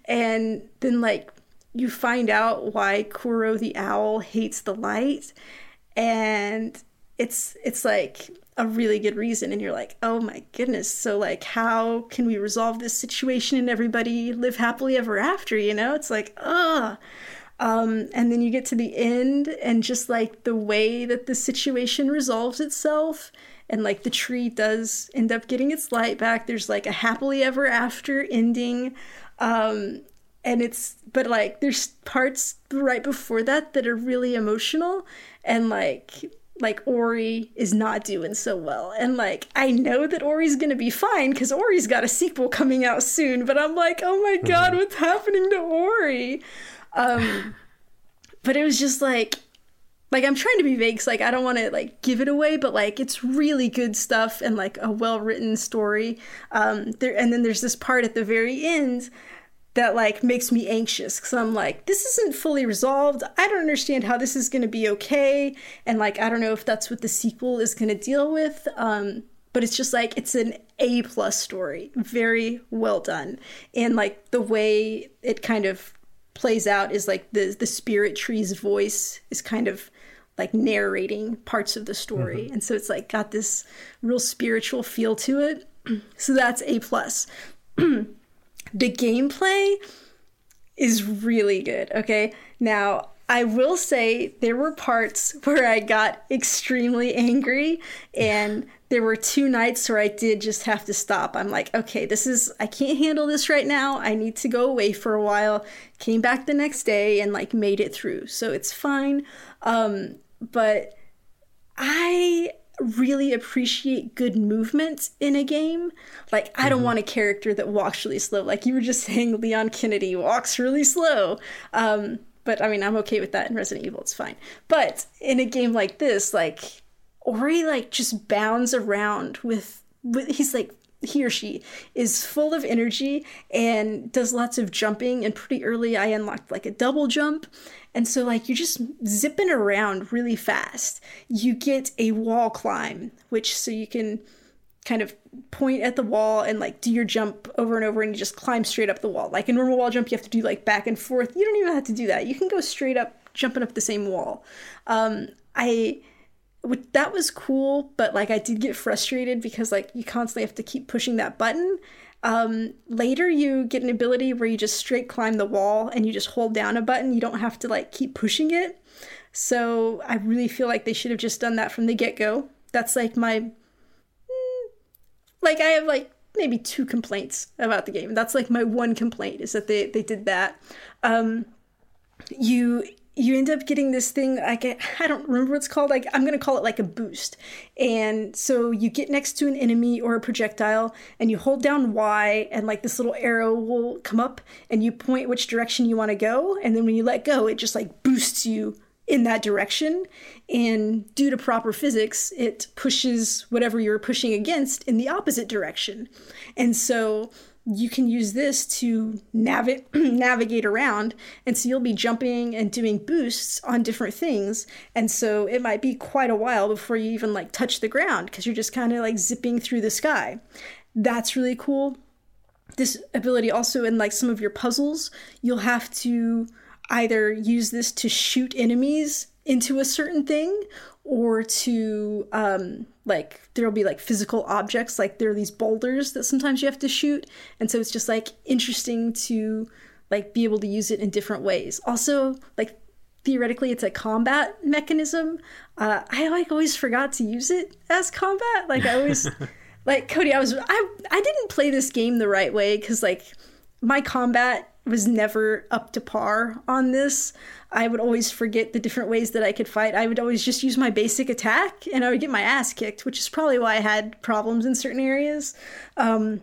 And then like you find out why Kuro the owl hates the light, and it's like a really good reason, and you're like, oh my goodness, so like how can we resolve this situation and everybody live happily ever after, you know? It's like, and then you get to the end, and just like the way that the situation resolves itself, and like the tree does end up getting its light back, there's like a happily ever after ending. And it's, but like, there's parts right before that that are really emotional, and like Ori is not doing so well. And like, I know that Ori's going to be fine because Ori's got a sequel coming out soon, but I'm like, oh my God, what's happening to Ori? But it was just like, I'm trying to be vague. So like, I don't want to like give it away, but like, it's really good stuff and like a well-written story. There, and then there's this part at the very end that like makes me anxious because I'm like, this isn't fully resolved. I don't understand how this is going to be okay. And like, I don't know if that's what the sequel is going to deal with. But it's just like, it's an A+ story, very well done. And like the way it kind of plays out is like the spirit tree's voice is kind of like narrating parts of the story. Mm-hmm. And so it's like got this real spiritual feel to it. So that's A+. The gameplay is really good, okay? Now, I will say there were parts where I got extremely angry, and there were 2 nights where I did just have to stop. I'm like, okay, I can't handle this right now. I need to go away for a while. Came back the next day and like made it through, so it's fine. But I really appreciate good movement in a game. Like, I don't want a character that walks really slow. Like you were just saying, Leon Kennedy walks really slow. But I mean, I'm okay with that in Resident Evil. It's fine. But in a game like this, like Ori, like just bounds around with he's like, he or she is full of energy and does lots of jumping. And pretty early I unlocked like a double jump. And so like you're just zipping around really fast. You get a wall climb, which so you can kind of point at the wall and like do your jump over and over, and you just climb straight up the wall. Like a normal wall jump, you have to do like back and forth. You don't even have to do that. You can go straight up, jumping up the same wall. That was cool, but like I did get frustrated because like you constantly have to keep pushing that button. Later you get an ability where you just straight climb the wall and you just hold down a button. You don't have to like keep pushing it. So I really feel like they should have just done that from the get-go. That's like my, like I have like maybe 2 complaints about the game. That's like my one complaint, is that they did that. You end up getting this thing, I don't remember what it's called. Like, I'm going to call it like a boost. And so you get next to an enemy or a projectile and you hold down Y, and like this little arrow will come up and you point which direction you want to go. And then when you let go, it just like boosts you in that direction. And due to proper physics, it pushes whatever you're pushing against in the opposite direction. And so you can use this to navigate around. And so you'll be jumping and doing boosts on different things. And so it might be quite a while before you even like touch the ground, because you're just kind of like zipping through the sky. That's really cool. This ability also, in like some of your puzzles, you'll have to either use this to shoot enemies into a certain thing, or to like there'll be like physical objects, like there are these boulders that sometimes you have to shoot. And so it's just like interesting to like be able to use it in different ways. Also, like theoretically it's a combat mechanism. I like always forgot to use it as combat. Like I always like Cody, I didn't play this game the right way, because like my combat was never up to par on this. I would always forget the different ways that I could fight. I would always just use my basic attack and I would get my ass kicked, which is probably why I had problems in certain areas. But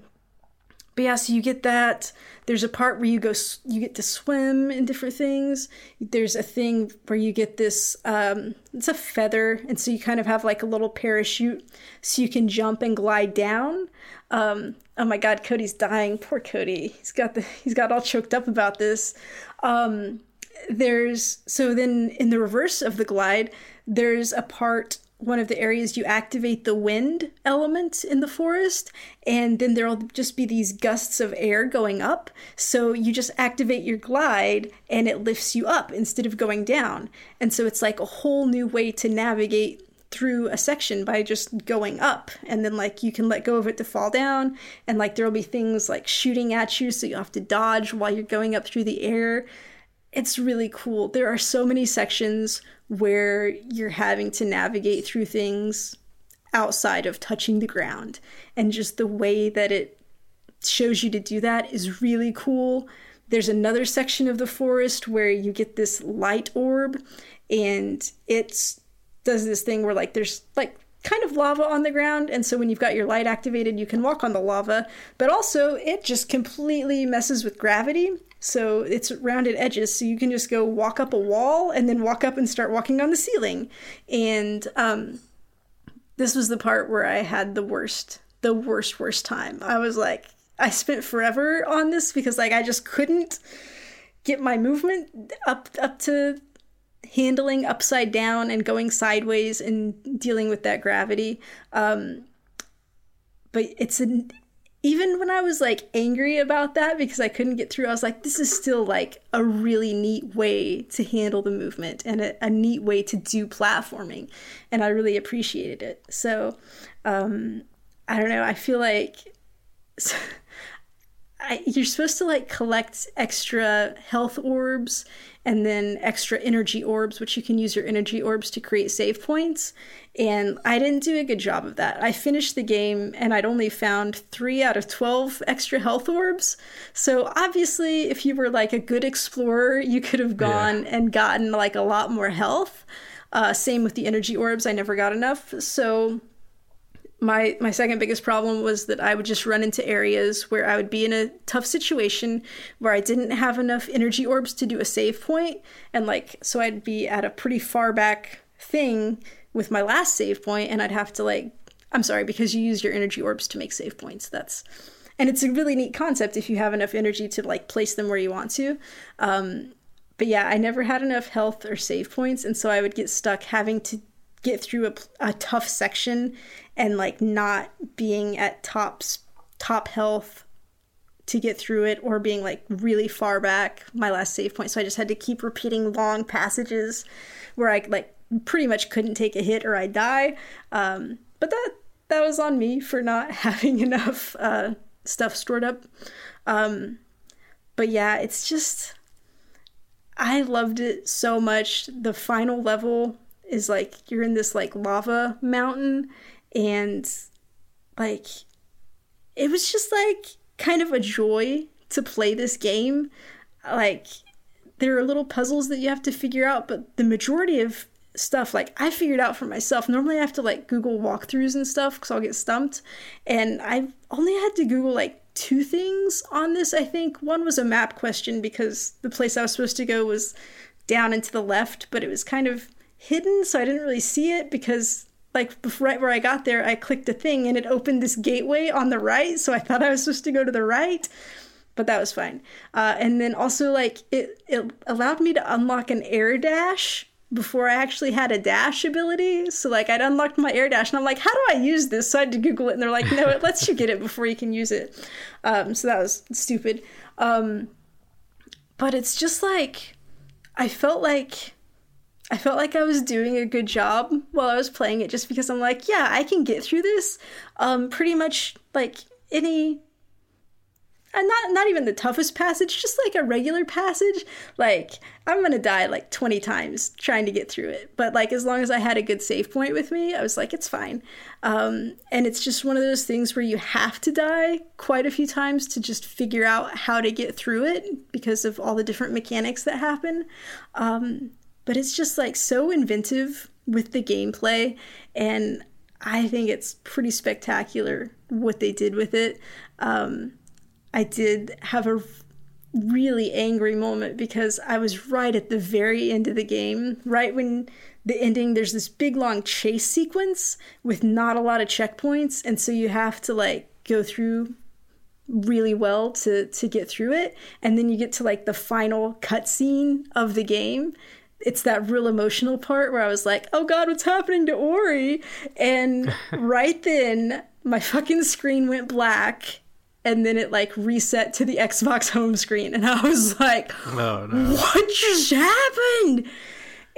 yeah, so you get that. There's a part where you get to swim in different things. There's a thing where you get this, it's a feather. And so you kind of have like a little parachute so you can jump and glide down. Oh my God, Cody's dying. Poor Cody. He's got all choked up about this. So then in the reverse of the glide, there's a part, one of the areas, you activate the wind element in the forest, and then there'll just be these gusts of air going up. So you just activate your glide and it lifts you up instead of going down. And so it's like a whole new way to navigate through a section by just going up, and then like you can let go of it to fall down, and like there'll be things like shooting at you, so you'll have to dodge while you're going up through the air. It's really cool. There are so many sections where you're having to navigate through things outside of touching the ground, and just the way that it shows you to do that is really cool. There's another section of the forest where you get this light orb, and it does this thing where like there's like kind of lava on the ground, and so when you've got your light activated, you can walk on the lava, but also it just completely messes with gravity. So it's rounded edges, so you can just go walk up a wall and then walk up and start walking on the ceiling. And this was the part where I had the worst time. I was like, I spent forever on this because like I just couldn't get my movement up to handling upside down and going sideways and dealing with that gravity. But it's an... Even when I was like angry about that because I couldn't get through, I was like, this is still like a really neat way to handle the movement and a neat way to do platforming. And I really appreciated it. So I don't know. I feel like you're supposed to like collect extra health orbs and then extra energy orbs, which you can use your energy orbs to create save points. And I didn't do a good job of that. I finished the game and I'd only found 3 out of 12 extra health orbs. So obviously, if you were like a good explorer, you could have gone and gotten like a lot more health. Same with the energy orbs. I never got enough. So my second biggest problem was that I would just run into areas where I would be in a tough situation where I didn't have enough energy orbs to do a save point. And like, so I'd be at a pretty far back thing with my last save point, and I'd have to like, I'm sorry, because you use your energy orbs to make save points. And it's a really neat concept if you have enough energy to like place them where you want to. But yeah, I never had enough health or save points. And so I would get stuck having to get through a tough section and like not being at top health to get through it, or being like really far back my last save point. So I just had to keep repeating long passages where I like pretty much couldn't take a hit or I'd die. But that was on me for not having enough stuff stored up. But yeah, it's just, I loved it so much. The final level is like, you're in this like lava mountain, and like it was just like kind of a joy to play this game. Like there are little puzzles that you have to figure out, but the majority of stuff like I figured out for myself. Normally I have to like Google walkthroughs and stuff because I'll get stumped, and I only had to Google like 2 things on this. I think one was a map question because the place I was supposed to go was down and to the left, but it was kind of hidden, so I didn't really see it because like right where I got there, I clicked a thing and it opened this gateway on the right. So I thought I was supposed to go to the right, but that was fine. And then also like it allowed me to unlock an air dash before I actually had a dash ability. So like I'd unlocked my air dash and I'm like, how do I use this? So I had to Google it, and they're like, no, it lets you get it before you can use it. So that was stupid. But it's just like, I felt like I was doing a good job while I was playing it, just because I'm like, yeah, I can get through this. Pretty much like any, and not even the toughest passage, just like a regular passage. Like I'm gonna die like 20 times trying to get through it, but like as long as I had a good save point with me, I was like, it's fine. And it's just one of those things where you have to die quite a few times to just figure out how to get through it because of all the different mechanics that happen. But it's just like so inventive with the gameplay, and I think it's pretty spectacular what they did with it. I did have a really angry moment because I was right at the very end of the game, right when the ending, there's this big long chase sequence with not a lot of checkpoints, and so you have to like go through really well to get through it, and then you get to like the final cutscene of the game. It's that real emotional part where I was like, oh God, what's happening to Ori? And right then my fucking screen went black, and then it like reset to the Xbox home screen. And I was like, oh, no. What just happened?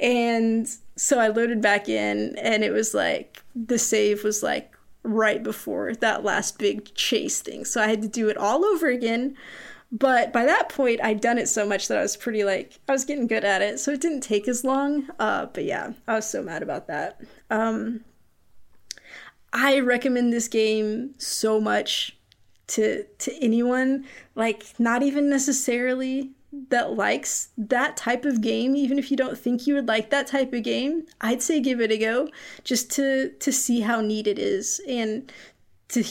And so I loaded back in, and it was like, the save was like right before that last big chase thing. So I had to do it all over again. But by that point, I'd done it so much that I was pretty like, I was getting good at it. So it didn't take as long. But yeah, I was so mad about that. I recommend this game so much to anyone, like not even necessarily that likes that type of game. Even if you don't think you would like that type of game, I'd say give it a go just to see how neat it is and to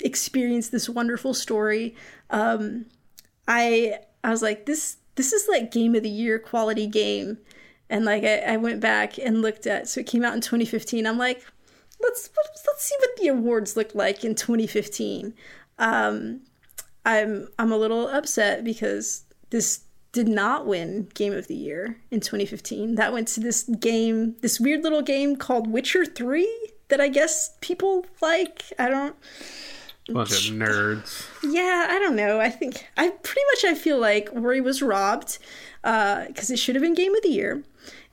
experience this wonderful story. I was like, this is like game of the year quality game. And like I went back and looked at, so it came out in 2015. I'm like, let's see what the awards looked like in 2015. I'm a little upset because this did not win Game of the Year in 2015. That went to this game, this weird little game called Witcher 3 that I guess people like. I don't. Bunch of nerds. Yeah, I don't know. I think I feel like Ori was robbed because it should have been Game of the Year.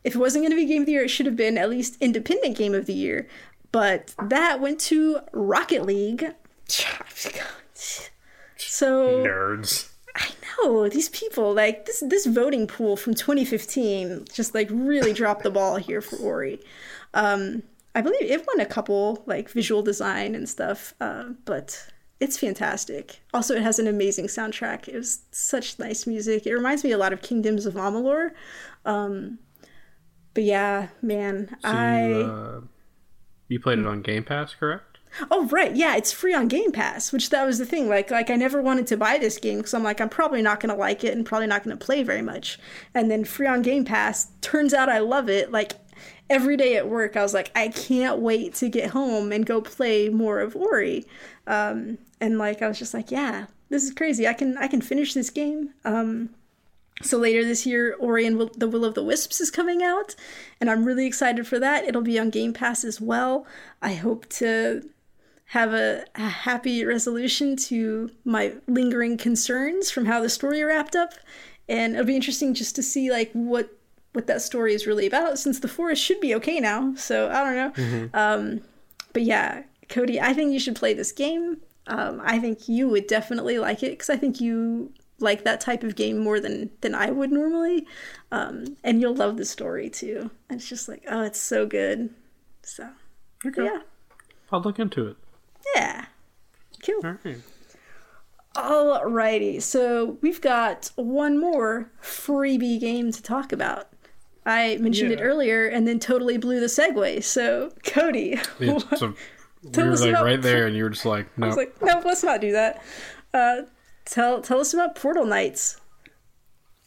If it wasn't going to be Game of the Year, it should have been at least Independent Game of the Year. But that went to Rocket League. So nerds. I know these people. Like this voting pool from 2015 just like really dropped the ball here for Ori. I believe it won a couple like visual design and stuff, but it's fantastic. Also, it has an amazing soundtrack. It was such nice music. It reminds me a lot of Kingdoms of Amalur. But yeah, man, so you played it on Game Pass, correct? Oh, right. Yeah, it's free on Game Pass, which that was the thing. Like I never wanted to buy this game because I'm like, I'm probably not going to like it and probably not going to play very much. And then free on Game Pass. Turns out I love it. Like every day at work, I was like, I can't wait to get home and go play more of Ori. And like, I was just like, yeah, this is crazy. I can finish this game. So later this year, Ori and the Will of the Wisps is coming out, and I'm really excited for that. It'll be on Game Pass as well. I hope to have a happy resolution to my lingering concerns from how the story wrapped up. And it'll be interesting just to see like what that story is really about, since the forest should be okay now. So I don't know. Mm-hmm. But yeah, Cody, I think you should play this game. I think you would definitely like it because I think you like that type of game more than I would normally. And you'll love the story too. And it's just like, oh, it's so good. So okay. Yeah. I'll look into it. Yeah. Cool. All right. Alrighty. So we've got one more freebie game to talk about. I mentioned it earlier and then totally blew the segue. So, Cody. Yeah, so we were like right there and you were just like, no. I was like, no, let's not do that. Tell us about Portal Knights.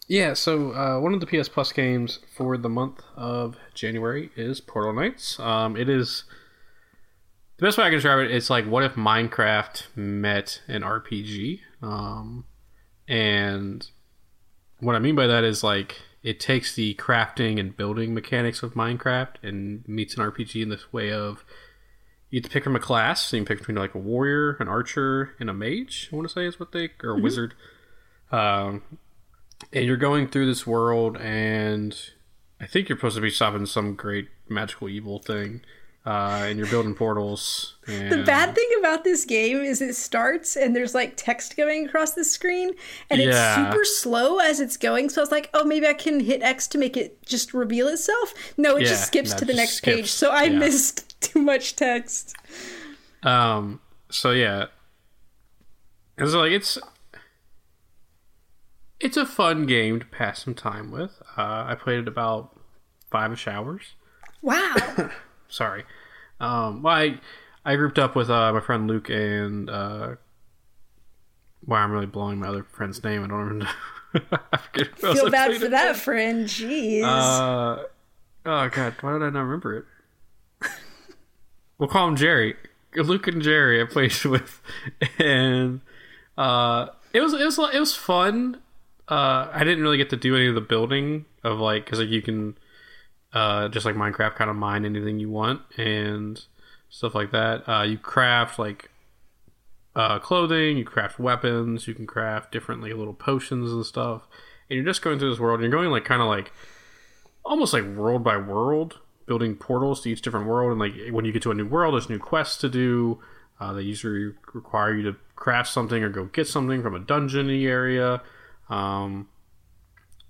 Yeah, so one of the PS Plus games for the month of January is Portal Knights. It is... The best way I can describe it, it's like, what if Minecraft met an RPG? And what I mean by that is, like, it takes the crafting and building mechanics of Minecraft and meets an RPG in this way of, you have to pick from a class, so you can pick between, like, a warrior, an archer, and a mage, I want to say is what they, or a wizard. And you're going through this world, and I think you're supposed to be stopping some great magical evil thing. And you're building portals. And... The bad thing about this game is it starts and there's like text going across the screen and it's super slow as it's going. So I was like, oh, maybe I can hit X to make it just reveal itself. No, it just skips to the next page. So I missed too much text. So yeah. And so like it's a fun game to pass some time with. I played it about 5-ish hours. Wow. Sorry. Well, I grouped up with my friend Luke and I'm really blowing my other friend's name. I don't even know. I forget who else. Feel bad for that friend. Jeez. Oh God, why did I not remember it? We'll call him Jerry. Luke and Jerry I played with, and it was fun. I didn't really get to do any of the building of like because like you can. Just like Minecraft, kind of mine anything you want and stuff like that. You craft like clothing, you craft weapons, you can craft differently little potions and stuff. And you're just going through this world. And you're going like kind of like almost like world by world, building portals to each different world. And like when you get to a new world, there's new quests to do. They usually require you to craft something or go get something from a dungeon area. And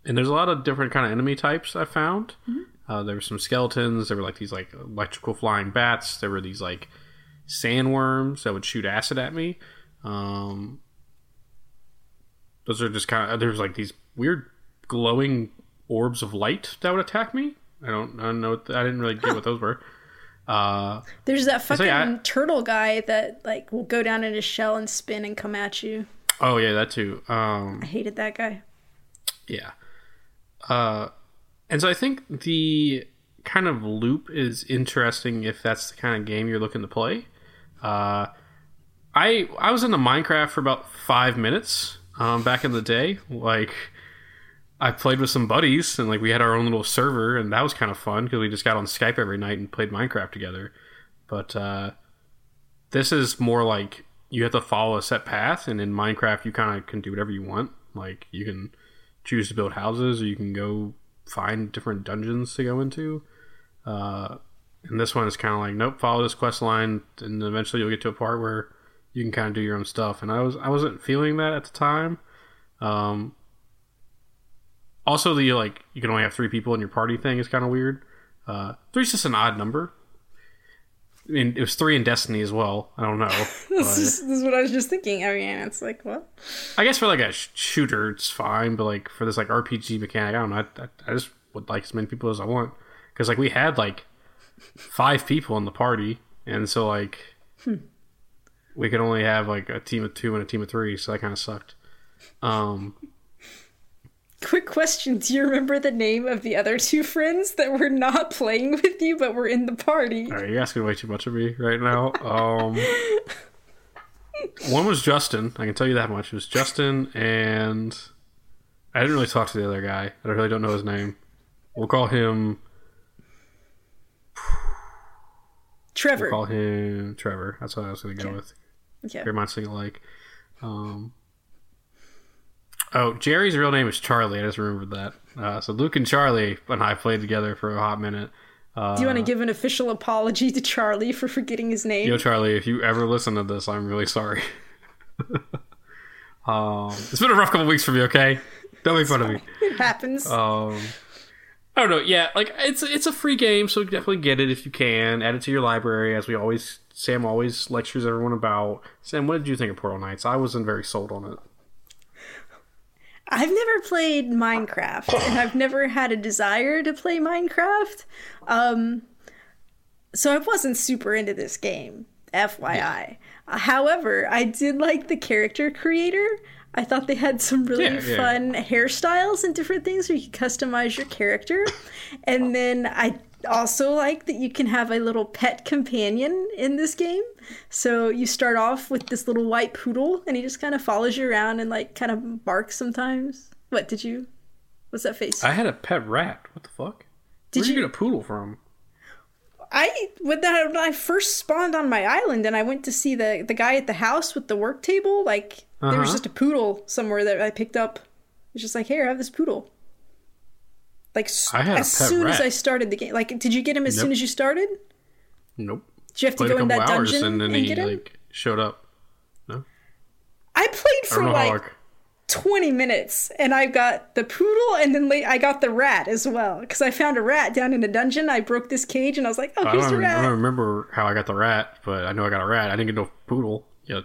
there's a lot of different kind of enemy types I found. Mm-hmm. There were some skeletons. There were like these like electrical flying bats. There were these like sandworms that would shoot acid at me. Those are just kind of, there's like these weird glowing orbs of light that would attack me. I don't know. I didn't really get what those were. There's that fucking turtle guy that like will go down in his shell and spin and come at you. Oh yeah, that too. I hated that guy. Yeah. And so I think the kind of loop is interesting if that's the kind of game you're looking to play. I was into Minecraft for about 5 minutes back in the day. Like, I played with some buddies and like we had our own little server, and that was kind of fun because we just got on Skype every night and played Minecraft together. But this is more like you have to follow a set path, and in Minecraft you kind of can do whatever you want. Like, you can choose to build houses, or you can go find different dungeons to go into. And this one is kind of like, nope, follow this quest line, and eventually you'll get to a part where you can kind of do your own stuff. And I wasn't feeling that at the time. Also, the like you can only have 3 people in your party thing is kind of weird. 3's just an odd number. I mean, it was 3 in Destiny as well. I don't know. This is what I was just thinking. I mean, it's like, what? I guess for like a shooter, it's fine. But like for this like RPG mechanic, I don't know. I just would like as many people as I want, because like we had like 5 people in the party, and so like we could only have like a team of 2 and a team of 3. So that kind of sucked. Quick question. Do you remember the name of the other 2 friends that were not playing with you but were in the party? All right, you're asking way too much of me right now. One was Justin. I can tell you that much. It was Justin, and I didn't really talk to the other guy. I really don't know his name. We'll call him Trevor. We'll call him Trevor. That's what I was going to go with. Okay. Very much alike. Oh, Jerry's real name is Charlie. I just remembered that. So Luke and Charlie and I played together for a hot minute. Do you want to give an official apology to Charlie for forgetting his name? Yo, Charlie, if you ever listen to this, I'm really sorry. It's been a rough couple weeks for me, okay? Don't make fun of me. It happens. I don't know. Yeah, like it's a free game, so definitely get it if you can. Add it to your library, as we always... Sam always lectures everyone about. Sam, what did you think of Portal Knights? I wasn't very sold on it. I've never played Minecraft, and I've never had a desire to play Minecraft. So I wasn't super into this game, FYI. Yeah. However, I did like the character creator. I thought they had some really fun hairstyles and different things where you could customize your character. And then I also like that you can have a little pet companion in this game. So you start off with this little white poodle, and he just kind of follows you around and like kind of barks sometimes. What did you? What's that face? I had a pet rat. What the fuck? Where'd you get a poodle from? When I first spawned on my island, and I went to see the guy at the house with the work table. Like there was just a poodle somewhere that I picked up. It's just like, here, have this poodle. Like, as soon as I started the game. Like, did you get him as soon as you started? Nope. Did you have to go in that dungeon and get him? Like, showed up. No. I played for like 20 minutes, and I got the poodle, and then I got the rat as well. Because I found a rat down in a dungeon. I broke this cage, and I was like, oh, here's the rat. I don't remember how I got the rat, but I know I got a rat. I didn't get no poodle. Yeah,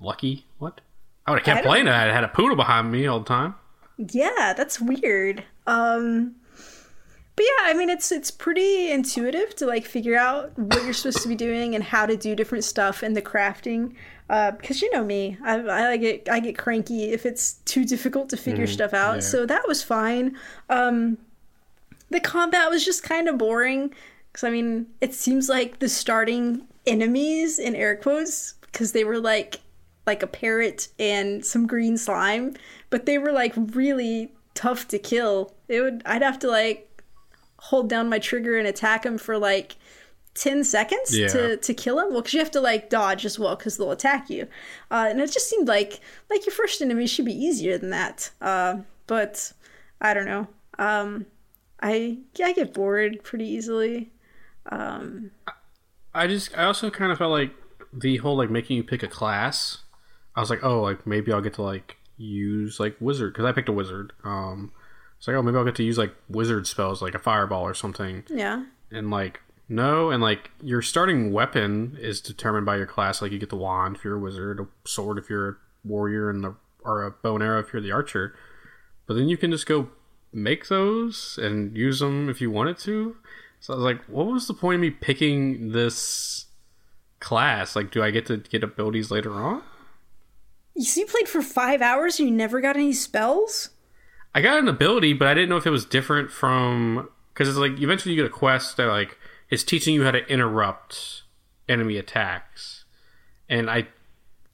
lucky? What? I would have kept playing it. I had a poodle behind me all the time. Yeah, that's weird. But yeah, I mean, it's pretty intuitive to like figure out what you're supposed to be doing and how to do different stuff and the crafting. Because you know me, I get cranky if it's too difficult to figure stuff out. Yeah. So that was fine. The combat was just kind of boring, because I mean, it seems like the starting enemies in air quotes, because they were like a parrot and some green slime, but they were like really tough to kill. I'd have to like hold down my trigger and attack him for like 10 seconds to kill him. Well, because you have to like dodge as well, because they'll attack you. And it just seemed like your first enemy should be easier than that. But I don't know. I get bored pretty easily. I also kind of felt like the whole like making you pick a class. I was like, oh, like maybe I'll get to like use like wizard, because I picked a wizard. It's like, oh, maybe I'll get to use like wizard spells, like a fireball or something. Yeah. And like No, and like your starting weapon is determined by your class. Like you get the wand if you're a wizard, a sword if you're a warrior, and or a bow and arrow if you're the archer. But then you can just go make those and use them if you wanted to. So I was like, what was the point of me picking this class? Like, do I get to get abilities later on? So you played for 5 hours and you never got any spells? I got an ability, but I didn't know if it was different from... Because it's like, eventually you get a quest that like is teaching you how to interrupt enemy attacks. And I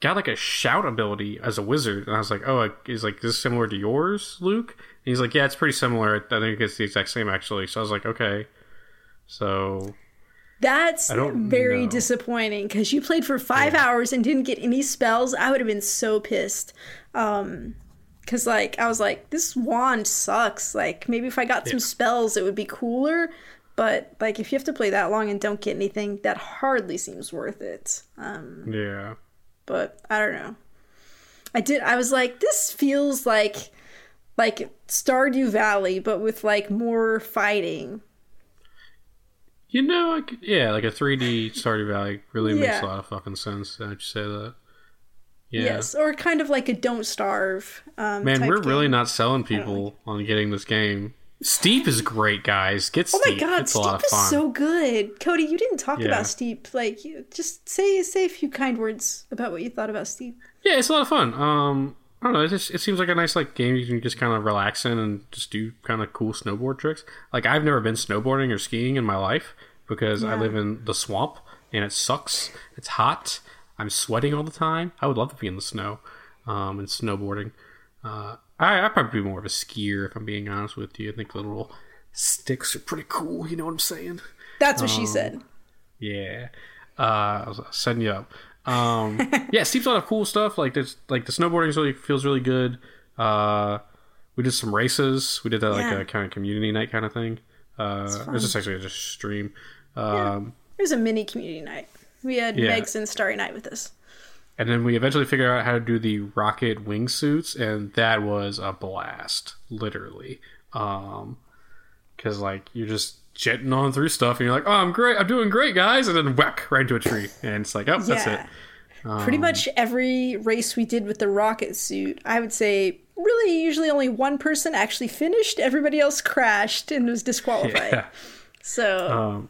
got like a shout ability as a wizard. And I was like, oh, is like this similar to yours, Luke? And he's like, yeah, it's pretty similar. I think it's the exact same, actually. So I was like, okay. So... That's very disappointing because you played for 5 hours and didn't get any spells. I would have been so pissed. Because, like, I was like, this wand sucks. Like, maybe if I got some spells, it would be cooler. But, like, if you have to play that long and don't get anything, that hardly seems worth it. Yeah. But I don't know. I was like, this feels like Stardew Valley, but with, like, more fighting. You know, like a 3D Stardew Valley really makes a lot of fucking sense. Don't you say that? Yeah. Yes, or kind of like a Don't Starve. Man, we're really not selling people on getting this game. Steep is great, guys. Get Steep. Oh my God, Steep is so good. Cody, you didn't talk about Steep. Like, just say a few kind words about what you thought about Steep. Yeah, it's a lot of fun. I don't know. It seems like a nice like game you can just kind of relax in and just do kind of cool snowboard tricks. Like I've never been snowboarding or skiing in my life because I live in the swamp and it sucks. It's hot. I'm sweating all the time. I would love to be in the snow and snowboarding. I'd probably be more of a skier if I'm being honest with you. I think the little sticks are pretty cool. You know what I'm saying? That's what she said. Yeah. I was setting you up. Steep's a lot of cool stuff. Like there's like the snowboarding really feels really good. We did some races. We did that like a kind of community night kind of thing. It was just actually just a stream. It was a mini community night. We had Megs and Starry Night with us. And then we eventually figured out how to do the rocket wingsuits, and that was a blast, literally. Because like you're just jetting on through stuff and you're like, oh, I'm doing great, guys, and then whack right into a tree and it's like, oh, that's it. Pretty much every race we did with the rocket suit, I would say really usually only one person actually finished. Everybody else crashed and was disqualified. So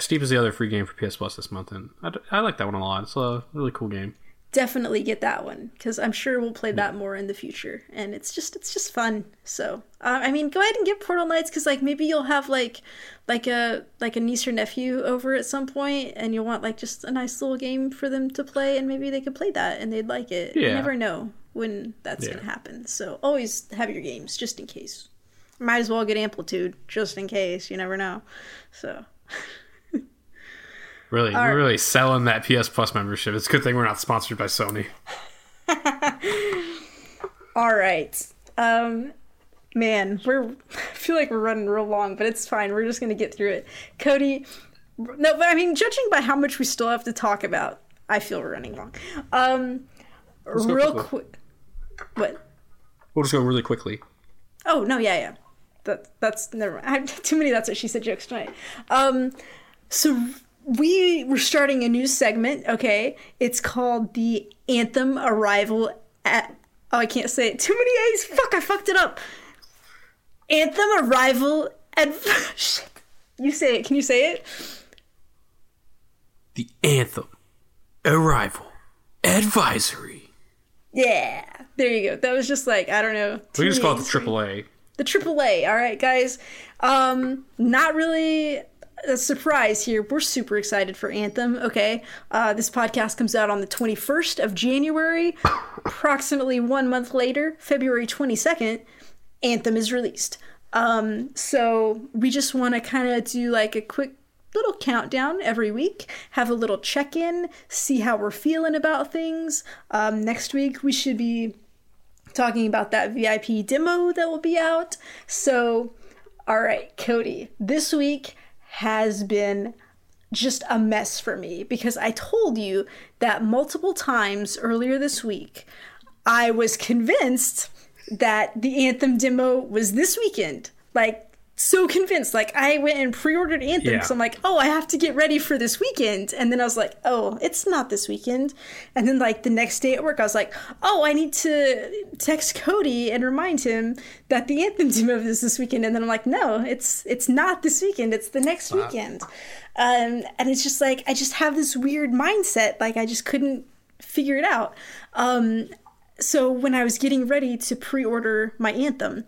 Steep is the other free game for PS Plus this month, and I like that one a lot. It's a really cool game. Definitely get that one because I'm sure we'll play that more in the future, and it's just fun. So I mean, go ahead and get Portal Knights because like maybe you'll have like a niece or nephew over at some point, and you'll want like just a nice little game for them to play, and maybe they could play that and they'd like it. You never know when that's gonna happen. So always have your games just in case. Might as well get Amplitude just in case. You never know. So. Really, we're really selling that PS Plus membership. It's a good thing we're not sponsored by Sony. All right. Man, I feel like we're running real long, but it's fine. We're just going to get through it. Cody, no, but I mean, judging by how much we still have to talk about, I feel we're running long. Real quick. What? We'll just go really quickly. Oh, no, yeah. That's never mind. I have too many that's what she said jokes tonight. So... We were starting a new segment, okay? It's called the Anthem Arrival at... Oh, I can't say it. Too many A's. Fuck, I fucked it up. Anthem Arrival at... Shit. You say it. Can you say it? The Anthem Arrival Advisory. Yeah. There you go. That was just like, I don't know. We just call it the AAA. The AAA. All right, guys. Not really... A surprise here. We're super excited for Anthem, okay? This podcast comes out on the 21st of January. Approximately 1 month later, February 22nd, Anthem is released. So we just want to kind of do like a quick little countdown every week, have a little check-in, see how we're feeling about things. Next week, we should be talking about that VIP demo that will be out. So, all right, Cody, this week... has been just a mess for me because I told you that multiple times earlier this week, I was convinced that the Anthem demo was this weekend. Like so convinced. Like, I went and pre-ordered Anthem. Yeah. So I'm like, oh, I have to get ready for this weekend. And then I was like, oh, it's not this weekend. And then, like, the next day at work, I was like, oh, I need to text Cody and remind him that the Anthem demo is this weekend. And then I'm like, no, it's not this weekend. It's the next weekend. And it's just like, I just have this weird mindset. Like, I just couldn't figure it out. So when I was getting ready to pre-order my Anthem,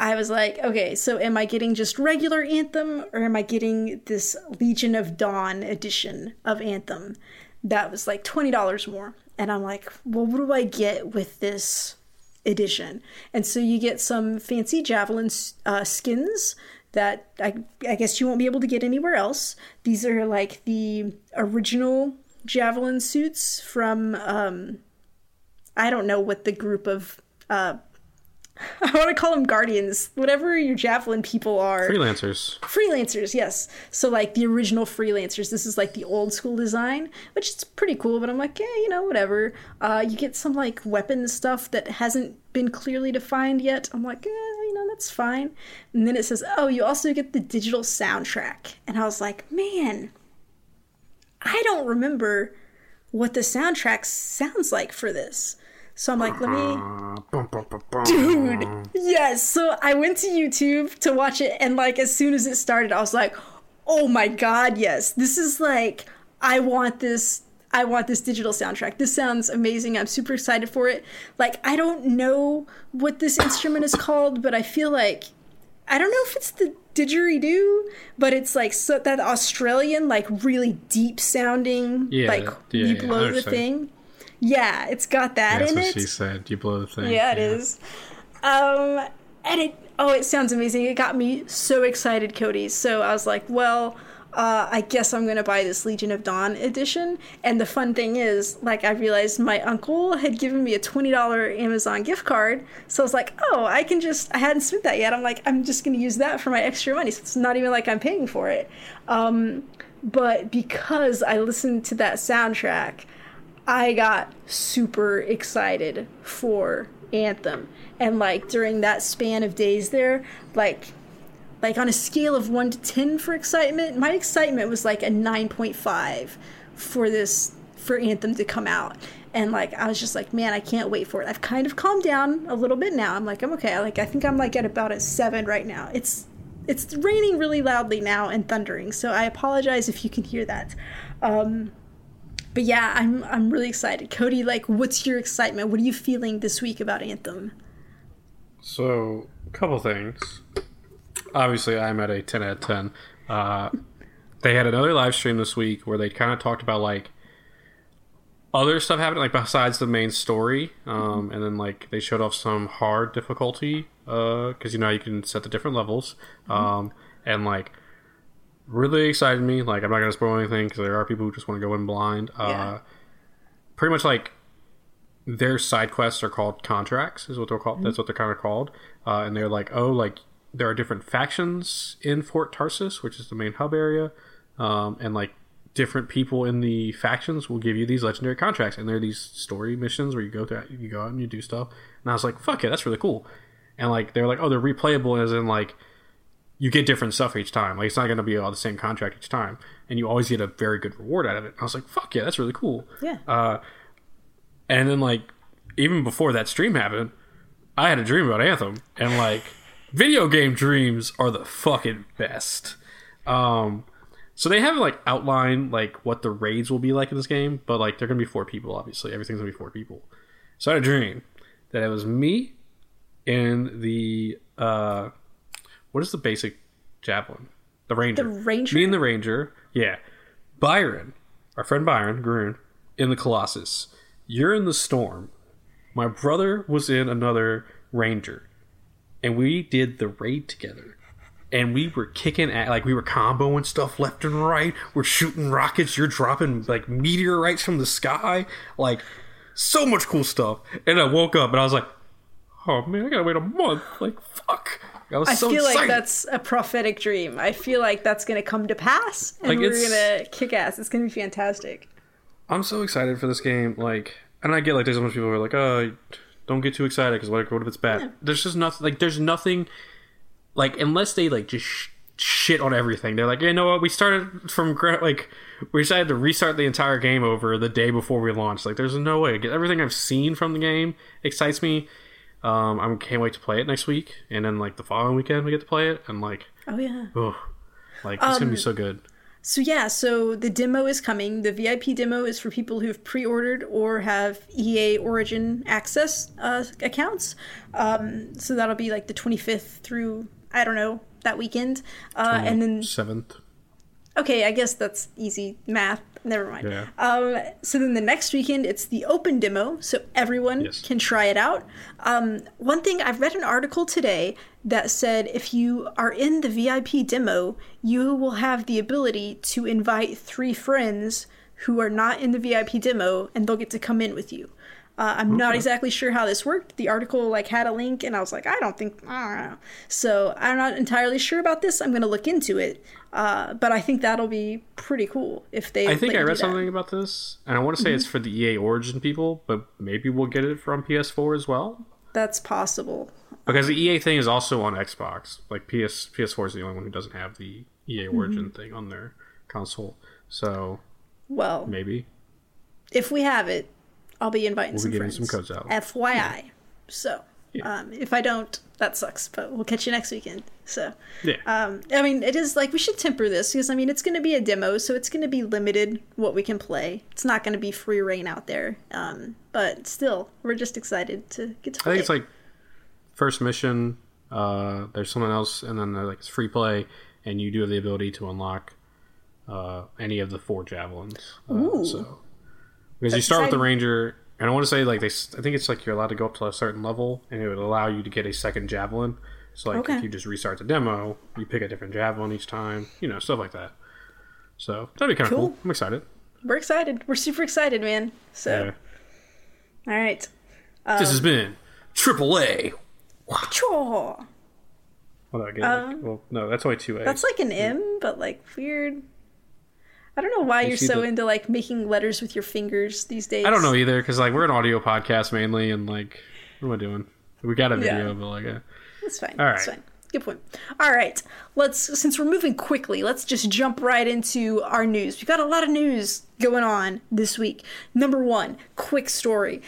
I was like, okay, so am I getting just regular Anthem, or am I getting this Legion of Dawn edition of Anthem that was like $20 more? And I'm like, well, what do I get with this edition? And so you get some fancy javelin skins that I guess you won't be able to get anywhere else. These are like the original javelin suits from, I don't know what the group of... I want to call them guardians, whatever your javelin people are. Freelancers, yes. So, like, the original freelancers. This is, like, the old school design, which is pretty cool, but I'm like, yeah, you know, whatever. You get some, like, weapon stuff that hasn't been clearly defined yet. I'm like, yeah, you know, that's fine. And then it says, oh, you also get the digital soundtrack. And I was like, man, I don't remember what the soundtrack sounds like for this. So I'm like, let me... Dude, yes. So I went to YouTube to watch it, and, like, as soon as it started, I was like, oh my God, yes. This is like, I want this digital soundtrack. This sounds amazing. I'm super excited for it. Like, I don't know what this instrument is called, but I feel like, I don't know if it's the didgeridoo, but it's like so, that Australian, like, really deep sounding, you blow the thing. Yeah, it's got that in it. That's what she said. You blow the thing. Yeah, it is. And it sounds amazing. It got me so excited, Cody. So I was like, well, I guess I'm going to buy this Legion of Dawn edition. And the fun thing is, like, I realized my uncle had given me a $20 Amazon gift card. So I was like, oh, I hadn't spent that yet. I'm like, I'm just going to use that for my extra money. So it's not even like I'm paying for it. But because I listened to that soundtrack, I got super excited for Anthem. And, like, during that span of days there, like on a scale of 1 to 10 for excitement, my excitement was like a 9.5 for Anthem to come out. And, like, I was just like, man, I can't wait for it. I've kind of calmed down a little bit now. I'm like, I'm okay. Like, I think I'm, like, at about a 7 right now. It's raining really loudly now and thundering, so I apologize if you can hear that. But yeah, I'm really excited. Cody, like, what's your excitement? What are you feeling this week about Anthem? So, a couple things. Obviously, I'm at a 10 out of 10. They had another live stream this week where they kind of talked about, like, other stuff happening, like, besides the main story. And then, like, they showed off some hard difficulty, because, you know, you can set the different levels. And, like, really excited me. Like, I'm not gonna spoil anything because there are people who just want to go in blind. Pretty much, like, their side quests are called contracts is what they're called. That's what they're kind of called. And they're like, oh, like, there are different factions in Fort Tarsis, which is the main hub area, and, like, different people in the factions will give you these legendary contracts, and there are these story missions where you go out and you do stuff. And I was like, fuck it, that's really cool. And, like, they're like, oh, they're replayable, as in, like, you get different stuff each time. Like, it's not going to be all the same contract each time. And you always get a very good reward out of it. I was like, fuck yeah, that's really cool. Yeah. And then, like, even before that stream happened, I had a dream about Anthem. And, like, video game dreams are the fucking best. So they haven't, like, outlined, like, what the raids will be like in this game. But, like, they're going to be 4 people, obviously. Everything's going to be 4 people. So I had a dream that it was me and the... what is the basic javelin? The Ranger. Me and the Ranger. Yeah. Byron, our friend Byron, Groon, in the Colossus. You're in the Storm. My brother was in another Ranger. And we did the raid together. And we were kicking at, like, we were comboing stuff left and right. We're shooting rockets. You're dropping, like, meteorites from the sky. Like, so much cool stuff. And I woke up and I was like, oh, man, I gotta wait a month. Like, fuck. I feel like that's a prophetic dream. I feel like that's going to come to pass, and like we're going to kick ass. It's going to be fantastic. I'm so excited for this game. Like, and I get, like, there's so much people who are like, oh, don't get too excited because, like, what if it's bad? Yeah. There's just nothing. Like, there's nothing like, unless they like just shit on everything. They're like, you know what, we started from we decided to restart the entire game over the day before we launched. Like, there's no way. Everything I've seen from the game excites me. I can't wait to play it next week, and then like the following weekend we get to play it, and like, oh yeah, oh, like it's gonna be so good. So yeah, so the demo is coming. The VIP demo is for people who have pre-ordered or have EA Origin Access accounts. So that'll be like the 25th through, I don't know, that weekend. And then 7th. Okay, I guess that's easy math. Never mind. Yeah. So then the next weekend, it's the open demo, so everyone can try it out. One thing, I've read an article today that said if you are in the VIP demo, you will have the ability to invite 3 friends who are not in the VIP demo, and they'll get to come in with you. I'm not exactly sure how this worked. The article like had a link, and I was like, I don't know. So I'm not entirely sure about this. I'm going to look into it. But I think that'll be pretty cool if they. I think I read something about this, and I want to say it's for the EA Origin people, but maybe we'll get it from PS4 as well. That's possible. Because the EA thing is also on Xbox. Like PS4 is the only one who doesn't have the EA Origin thing on their console. So, well, maybe if we have it, I'll be inviting some friends. We'll be getting some codes out. FYI. Yeah. So, if I don't, that sucks. But we'll catch you next weekend. So, yeah. I mean, it is like, we should temper this because, I mean, it's going to be a demo. So it's going to be limited what we can play. It's not going to be free reign out there. But still, we're just excited to get to play. I think it's like first mission, there's someone else, and then like it's free play. And you do have the ability to unlock any of the 4 javelins. Ooh. So. Because that's you start exciting. With the ranger, and I want to say like I think it's like you're allowed to go up to a certain level, and it would allow you to get a second javelin. So like if you just restart the demo, you pick a different javelin each time, you know, stuff like that. So that'd be kind of cool. I'm excited. We're excited. We're super excited, man. So, all right. This has been AAA. Wow. Well, again, well, no, that's only 2A. That's like an M, but like weird. I don't know why you're so into like making letters with your fingers these days. I don't know either, because like we're an audio podcast mainly, and like what am I doing? We got a video, but like it's fine. All right, it's fine. Good point. All right, since we're moving quickly, let's just jump right into our news. We've got a lot of news going on this week. Number 1, quick story,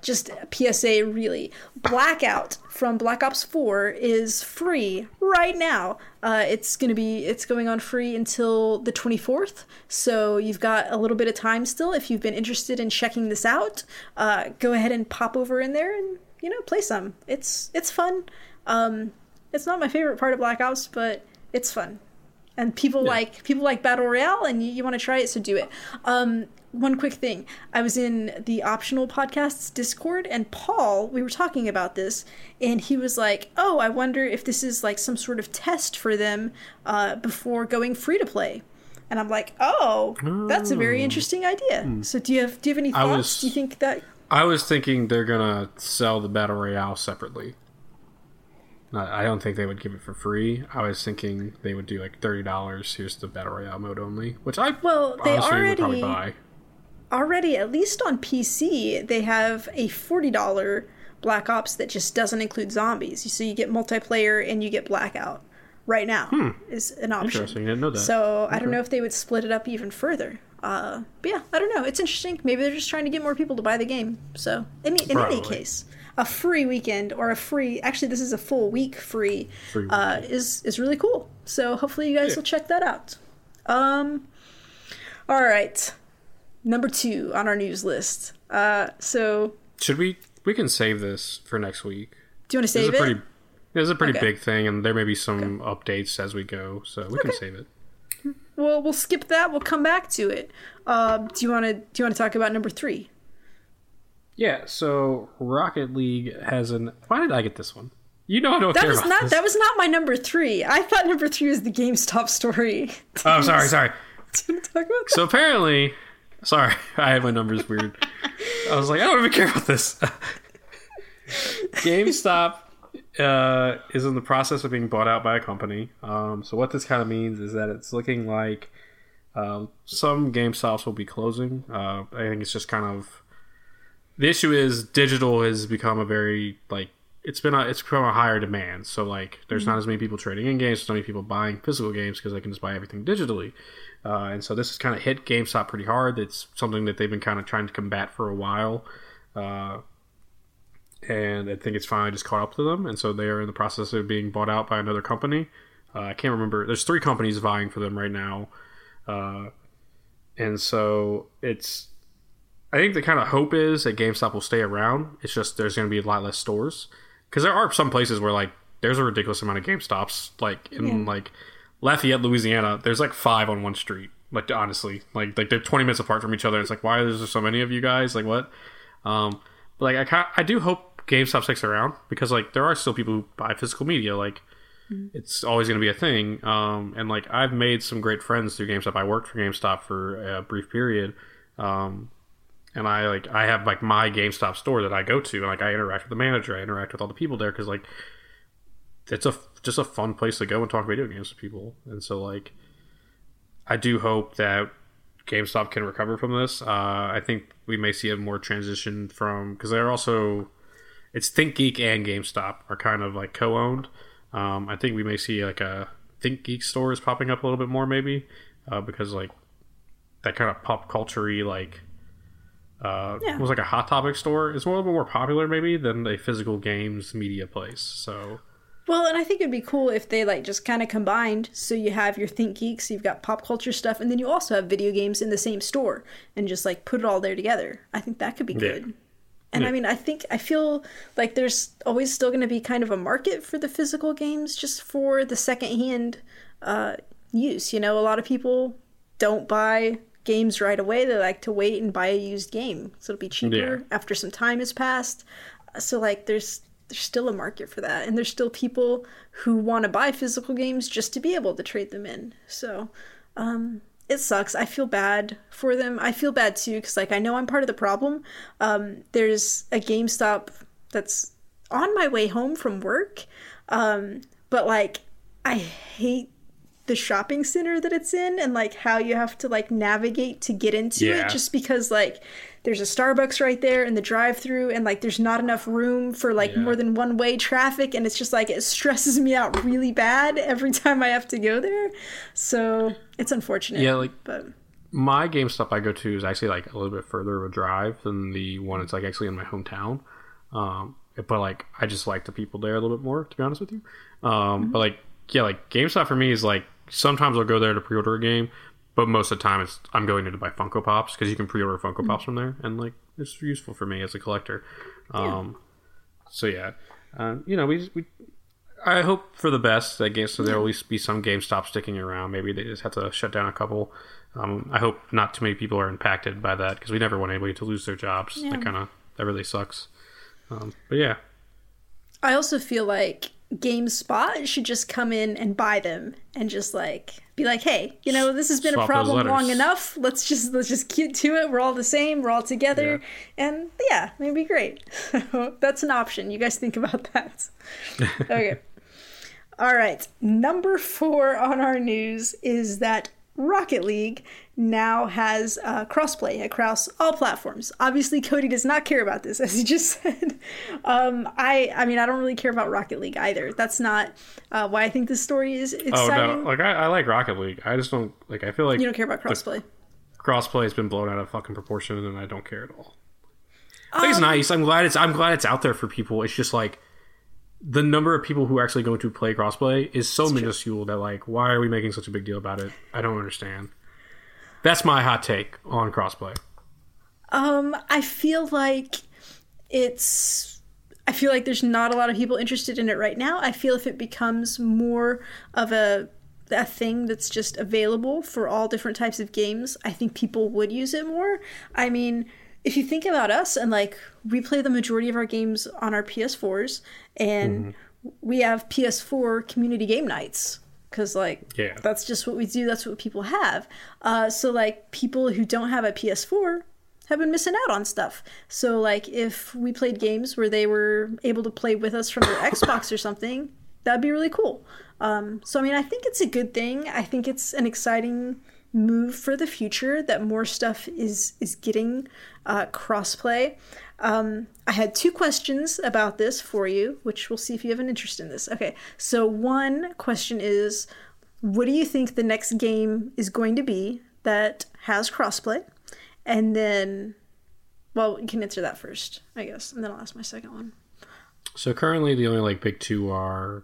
just a PSA really. Blackout from Black Ops 4 is free right now. It's going on free until the 24th, so you've got a little bit of time still. If you've been interested in checking this out, go ahead and pop over in there and play some. It's fun. It's not my favorite part of Black Ops, but it's fun, and people like Battle Royale, and you want to try it, so do it. One quick thing: I was in the Optional Podcasts Discord, and Paul, we were talking about this, and he was like, "Oh, I wonder if this is like some sort of test for them before going free to play." And I'm like, "Oh, that's a very interesting idea." So do you have any thoughts? Do you think that I was thinking they're gonna sell the Battle Royale separately. I don't think they would give it for free. I was thinking they would do like $30. Here's the Battle Royale mode only, which they would probably buy. Already, at least on PC, they have a $40 Black Ops that just doesn't include zombies. So you get multiplayer and you get Blackout right now is an option. Interesting, I didn't know that. So I don't know if they would split it up even further. But yeah, I don't know. It's interesting. Maybe they're just trying to get more people to buy the game. So in any case, a free weekend or actually this is a full week free is really cool. So hopefully you guys will check that out. All right. Number 2 on our news list. So should we can save this for next week. Do you want to save it? This is a pretty big thing, and there may be some updates as we go. So we can save it. Well, we'll skip that. We'll come back to it. Do you want to talk about number 3? Yeah. So Rocket League has Why did I get this one? You know I don't care about this. That was not my number 3. I thought number 3 was the GameStop story. Oh, sorry. Do you want to talk about that? So apparently, sorry, I had my numbers weird. I was like, I don't even care about this. GameStop is in the process of being bought out by a company. So what this kind of means is that it's looking like some GameStops will be closing. I think it's just kind of the issue is digital has become a very like it's from a higher demand. So like there's not as many people trading in games, there's not many people buying physical games because they can just buy everything digitally. And so this has kind of hit GameStop pretty hard. It's something that they've been kind of trying to combat for a while. And I think it's finally just caught up to them. And so they are in the process of being bought out by another company. I can't remember. There's 3 companies vying for them right now. And so it's... I think the kind of hope is that GameStop will stay around. It's just there's going to be a lot less stores. Because there are some places where, like, there's a ridiculous amount of GameStops. Like, in, like, Lafayette, Louisiana, there's, like, 5 on one street. Like, honestly. Like they're 20 minutes apart from each other. It's like, why is there so many of you guys? Like, what? But, like, I do hope GameStop sticks around. Because, like, there are still people who buy physical media. Like, it's always going to be a thing. And, like, I've made some great friends through GameStop. I worked for GameStop for a brief period. And I have like my GameStop store that I go to, and like I interact with the manager, I interact with all the people there, because like it's just a fun place to go and talk video games with people. And so like I do hope that GameStop can recover from this. I think we may see a more transition from, because they're also, it's ThinkGeek and GameStop are kind of like co-owned. I think we may see like a ThinkGeek store is popping up a little bit more maybe, because like that kind of pop culture-y like. It was like a Hot Topic store. It's a little bit more popular maybe than a physical games media place. So, well, and I think it'd be cool if they like just kind of combined. So you have your ThinkGeek, so you've got pop culture stuff, and then you also have video games in the same store, and just like put it all there together. I think that could be good. And I mean, I feel like there's always still going to be kind of a market for the physical games, just for the secondhand use. You know, a lot of people don't buy games right away. They like to wait and buy a used game, so it'll be cheaper after some time has passed. So like there's still a market for that, and there's still people who want to buy physical games just to be able to trade them in. So it sucks. I feel bad for them. I feel bad too, because like I know I'm part of the problem. There's a GameStop that's on my way home from work, but like I hate the shopping center that it's in, and like how you have to like navigate to get into it, just because like there's a Starbucks right there in the drive-thru, and like there's not enough room for like more than one way traffic, and it's just like it stresses me out really bad every time I have to go there. So it's unfortunate. But my GameStop I go to is actually like a little bit further of a drive than the one that's like actually in my hometown. But like I just like the people there a little bit more, to be honest with you. But like like GameStop for me is like, sometimes I'll go there to pre-order a game, but most of the time it's I'm going there to buy Funko Pops, because you can pre-order Funko Pops from there, and like it's useful for me as a collector. So you know, we I hope for the best. I guess so. There'll always be some GameStop sticking around. Maybe they just have to shut down a couple. I hope not too many people are impacted by that, because we never want anybody to lose their jobs. That really sucks. But yeah, I also feel like GameSpot should just come in and buy them and just like be like, hey, you know, this has been a problem long enough, let's just get to it, we're all the same, we're all together, and it'd be great. That's an option. You guys think about that. Okay. All right, number 4 on our news is that Rocket League now has crossplay across all platforms. Obviously, Cody does not care about this, as he just said. I mean, I don't really care about Rocket League either. That's not why I think this story is exciting. Oh no, like I like Rocket League. I just don't like. I feel like you don't care about crossplay. Crossplay has been blown out of fucking proportion, and I don't care at all. I think it's nice. I'm glad it's out there for people. It's just like, the number of people who are actually going to play crossplay is so minuscule that, like, why are we making such a big deal about it? I don't understand. That's my hot take on crossplay. I feel like there's not a lot of people interested in it right now. I feel if it becomes more of a thing that's just available for all different types of games, I think people would use it more. I mean, if you think about us, and like we play the majority of our games on our PS4s, and we have PS4 community game nights, because like that's just what we do. That's what people have. So like people who don't have a PS4 have been missing out on stuff. So like if we played games where they were able to play with us from their Xbox or something, that'd be really cool. So I mean, I think it's a good thing. I think it's an exciting move for the future that more stuff is getting crossplay. I had two questions about this for you, which we'll see if you have an interest in this. Okay, so one question is, what do you think the next game is going to be that has crossplay? And then, well, you can answer that first, I guess, and then I'll ask my second one. So currently the only big two are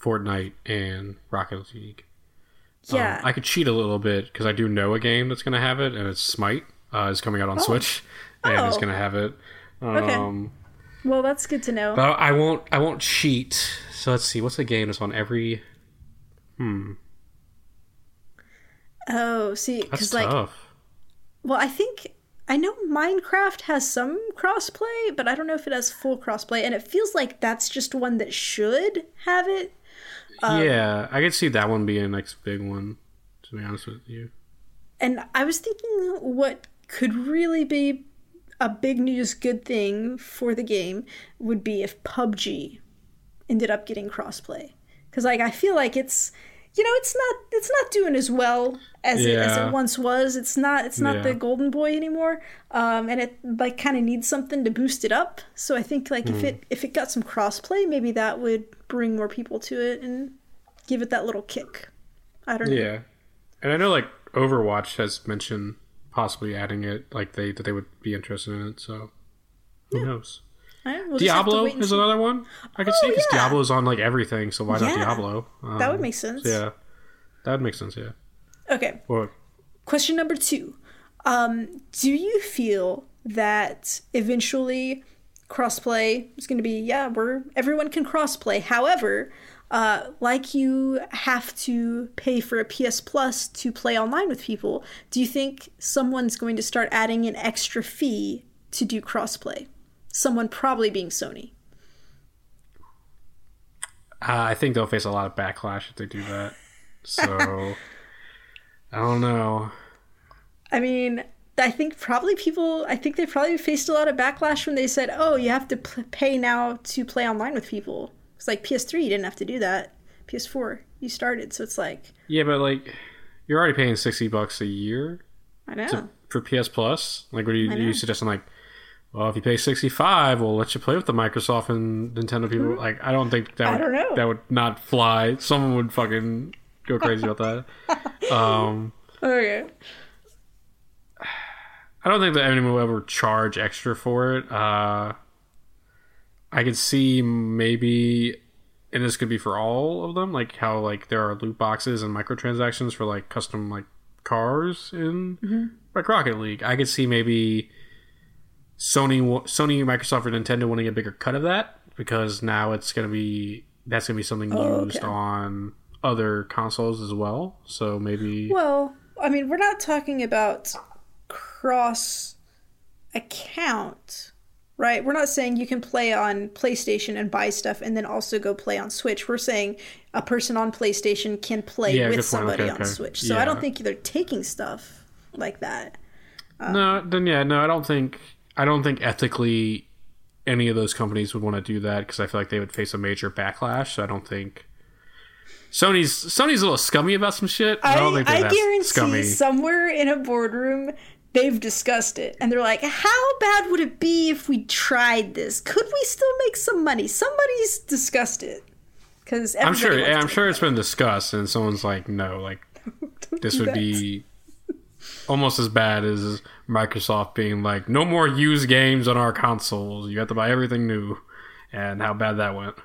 Fortnite and Rocket League. Yeah. I could cheat a little bit because I do know a game that's going to have it, and it's Smite. It's coming out on Switch, and it's going to have it. Okay. Well, that's good to know. But I won't cheat. So let's see. What's a game that's on every... Oh, see, because tough. Well, I think... I know Minecraft has some crossplay, but I don't know if it has full crossplay, and it feels like that's just one that should have it. Yeah, I could see that one being the next big one, to be honest with you. And I was thinking what could really be a big news good thing for the game would be if PUBG ended up getting crossplay, because I feel like it's... it's not doing as well as it once was. It's not the golden boy anymore, and it kind of needs something to boost it up. So I think if it got some crossplay, maybe that would bring more people to it and give it that little kick. I don't know. Yeah, and I know Overwatch has mentioned possibly adding it, they would be interested in it. So who knows? We'll Diablo is another one I could see, because Diablo's on everything, so why not Diablo? That would make sense. Yeah, that would make sense. Yeah. Okay. What? Question number 2: do you feel that eventually crossplay is going to be everyone can crossplay? However, you have to pay for a PS Plus to play online with people. Do you think someone's going to start adding an extra fee to do crossplay? Someone probably being Sony. I think they'll face a lot of backlash if they do that. So, I don't know. I mean, I think they probably faced a lot of backlash when they said, oh, you have to pay now to play online with people. It's PS3, you didn't have to do that. PS4, you started. So it's Yeah, but you're already paying $60 a year. I know. For PS Plus. What are you suggesting, well, if you pay $65, we'll let you play with the Microsoft and Nintendo people. Mm-hmm. I don't think that that would not fly. Someone would fucking go crazy about that. Okay. I don't think that anyone will ever charge extra for it. I could see maybe, and this could be for all of them, how there are loot boxes and microtransactions for custom cars in Rocket League. I could see maybe Sony, Microsoft, or Nintendo wanting a bigger cut of that, because now that's gonna be something used on other consoles as well. So maybe. Well, I mean, we're not talking about cross account, right? We're not saying you can play on PlayStation and buy stuff and then also go play on Switch. We're saying a person on PlayStation can play with somebody on Switch. So yeah. I don't think they're taking stuff like that. I don't think ethically any of those companies would want to do that, because I feel they would face a major backlash. So I don't think Sony's a little scummy about some shit. I guarantee scummy. Somewhere in a boardroom they've discussed it and they're how bad would it be if we tried this? Could we still make some money? Somebody's discussed it, because I'm sure it's been discussed, and someone's no, this would be almost as bad as Microsoft being no more used games on our consoles. You have to buy everything new, and how bad that went.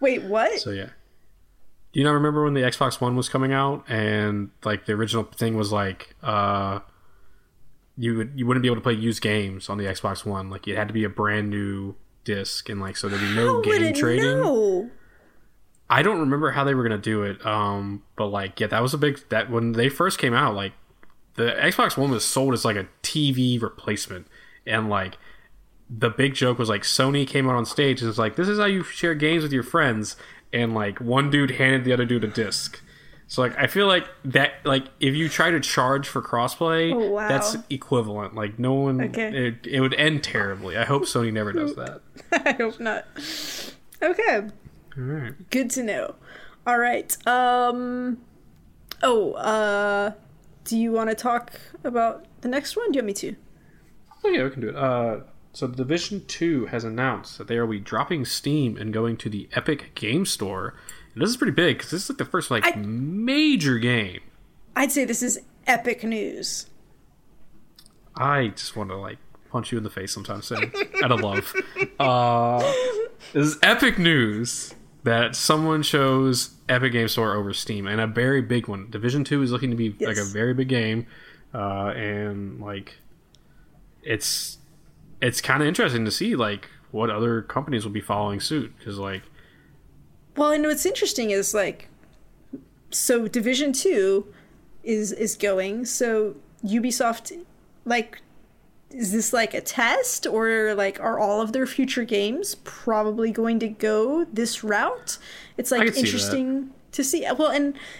Wait, what? So yeah, do you not remember when the Xbox One was coming out, and the original thing was you wouldn't be able to play used games on the Xbox One. It had to be a brand new disc, and so there'd be no game trading. Know? I don't remember how they were gonna do it. But that was a big that when they first came out The Xbox One was sold as a TV replacement, and the big joke was Sony came out on stage and was this is how you share games with your friends, and one dude handed the other dude a disc. So I feel that if you try to charge for crossplay, that's equivalent. No one, it would end terribly. I hope Sony never does that. I hope not. Okay. All right. Good to know. All right. Do you want to talk about the next one? Do you want me to? Oh yeah, we can do it. So Division 2 has announced that they are dropping Steam and going to the Epic Game Store. And this is pretty big because this is like the first major game. I'd say this is epic news. I just want to punch you in the face sometime soon. Out of love. This is epic news that someone chose Epic Game Store over Steam, and a very big one. Division 2 is looking to be a very big game, and it's kind of interesting to see what other companies will be following suit, because well, and what's interesting is so Division 2 is going, so Ubisoft is this a test, or are all of their future games probably going to go this route? It's interesting to see. Well,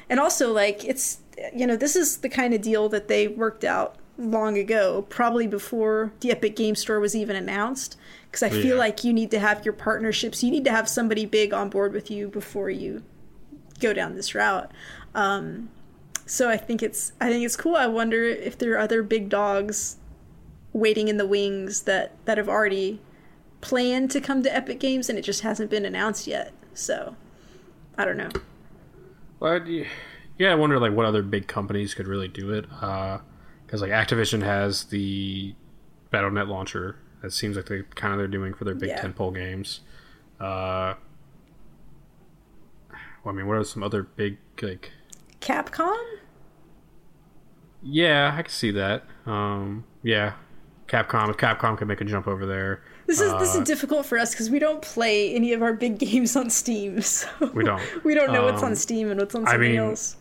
and also it's, this is the kind of deal that they worked out long ago, probably before the Epic Game Store was even announced, because I feel you need to have your partnerships. You need to have somebody big on board with you before you go down this route. So I think it's cool. I wonder if there are other big dogs waiting in the wings that have already planned to come to Epic Games, and it just hasn't been announced yet. So, I don't know. Well, I wonder what other big companies could really do it. Because Activision has the Battle.net launcher. That seems like they're doing for their big tentpole games. What are some other big Capcom? Yeah, I can see that. Capcom, if Capcom can make a jump over there. This is difficult for us because we don't play any of our big games on Steam. So we don't know what's on Steam and what's on something else.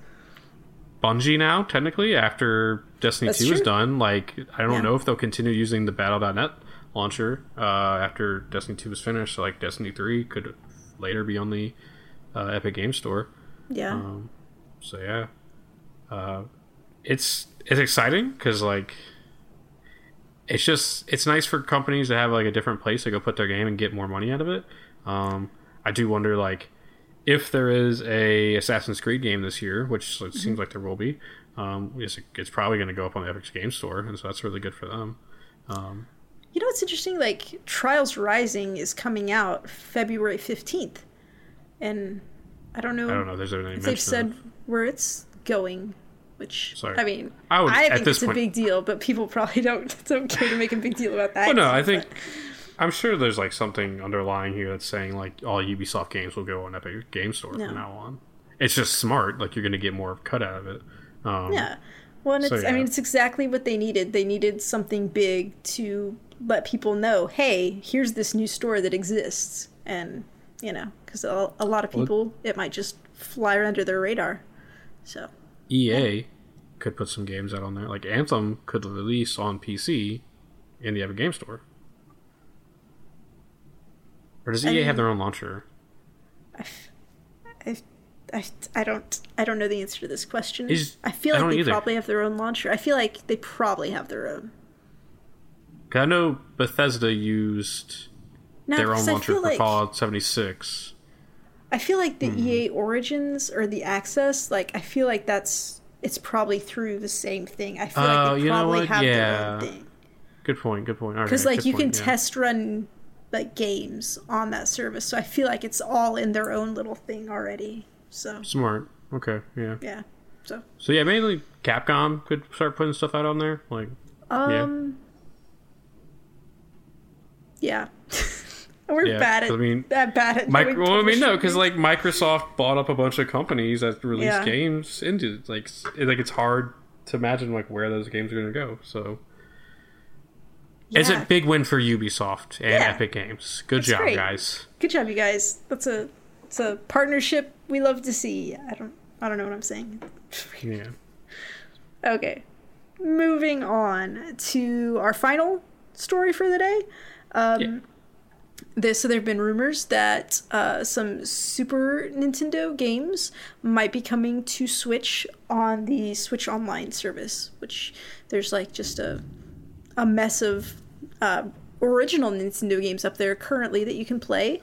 Bungie now, technically, after Destiny 2 is done, I don't know if they'll continue using the Battle.net launcher after Destiny 2 is finished. So Destiny 3 could later be on the Epic Game Store. Yeah. It's exciting because it's nice for companies to have a different place to go put their game and get more money out of it. I do wonder if there is a Assassin's Creed game this year, which it seems like there will be. It's probably going to go up on the Epic Game Store, and so that's really good for them. It's interesting. Trials Rising is coming out February 15th, and I don't know if there's any they've said of where it's going. Which, sorry. I think it's a big deal, but people probably don't care to make a big deal about that. Well, no, I'm sure there's something underlying here that's saying all Ubisoft games will go on Epic Game Store from now on. It's just smart. You're going to get more cut out of it. Yeah. Well, and it's exactly what they needed. They needed something big to let people know, hey, here's this new store that exists. And, because a lot of people, it might just fly under their radar. So EA could put some games out on there. Anthem could release on PC in the Epic Game Store. Or does EA have their own launcher? I don't know the answer to this question. I feel like they probably have their own launcher. I feel like they probably have their own. Because I know Bethesda used their own launcher for Fallout 76. I feel like the EA Origins or the Access, I feel like it's probably through the same thing. I feel like they probably have their own thing. Good point. Because you can test run games on that service, so I feel like it's all in their own little thing already. So smart. Okay. Yeah. Yeah. So yeah, mainly Capcom could start putting stuff out on there. Yeah. We're bad at no, because Microsoft bought up a bunch of companies that release games into it's hard to imagine where those games are going to go. So it's a big win for Ubisoft and Epic Games. Good job, you guys. It's a partnership we love to see. I don't know what I'm saying. Yeah. Okay, moving on to our final story for the day. So there have been rumors that some Super Nintendo games might be coming to Switch on the Switch Online service, which there's just a mess of original Nintendo games up there currently that you can play.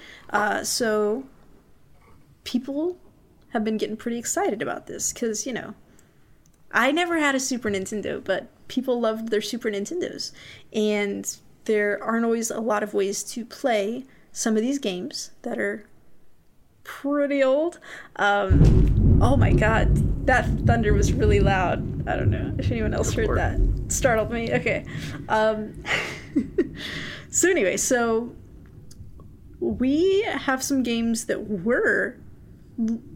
So people have been getting pretty excited about this because, I never had a Super Nintendo, but people loved their Super Nintendos. And there aren't always a lot of ways to play some of these games that are pretty old. Oh my god, that thunder was really loud. I don't know if anyone else heard that. It startled me. Okay. So anyway, so we have some games that we're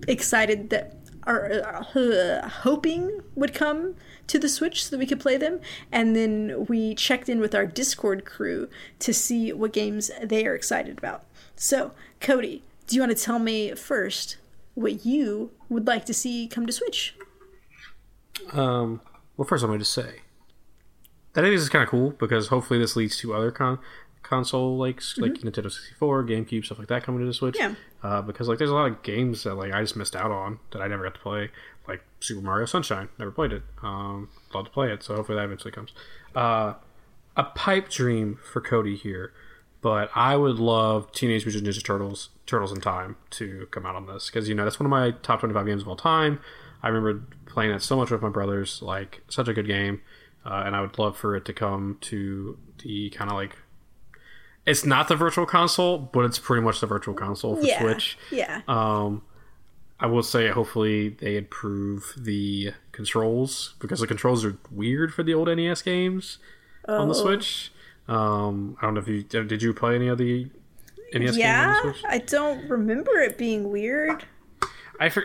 excited that are hoping would come to the Switch so that we could play them. And then we checked in with our Discord crew to see what games they are excited about. So, Cody, do you want to tell me first what you would like to see come to Switch? Well, first I'm going to say that I think this is kind of cool because hopefully this leads to other console like Nintendo 64, GameCube, stuff like that coming to the Switch. Yeah. Because like there's a lot of games that like I just missed out on that I never got to play, like Super Mario Sunshine. Never played it. Love to play it, so hopefully that eventually comes. A pipe dream for Cody here, but I would love Teenage Mutant Ninja Turtles: Turtles in Time to come out on this because you know that's one of my top 25 games of all time. I remember playing it so much with my brothers, like such a good game, and I would love for it to come to the kind of like. It's not the virtual console, but it's pretty much the virtual console for Switch. Yeah. I will say hopefully they improve the controls because the controls are weird for the old NES games on the Switch. I don't know if you did you play any of the NES games on the Switch? I don't remember it being weird. It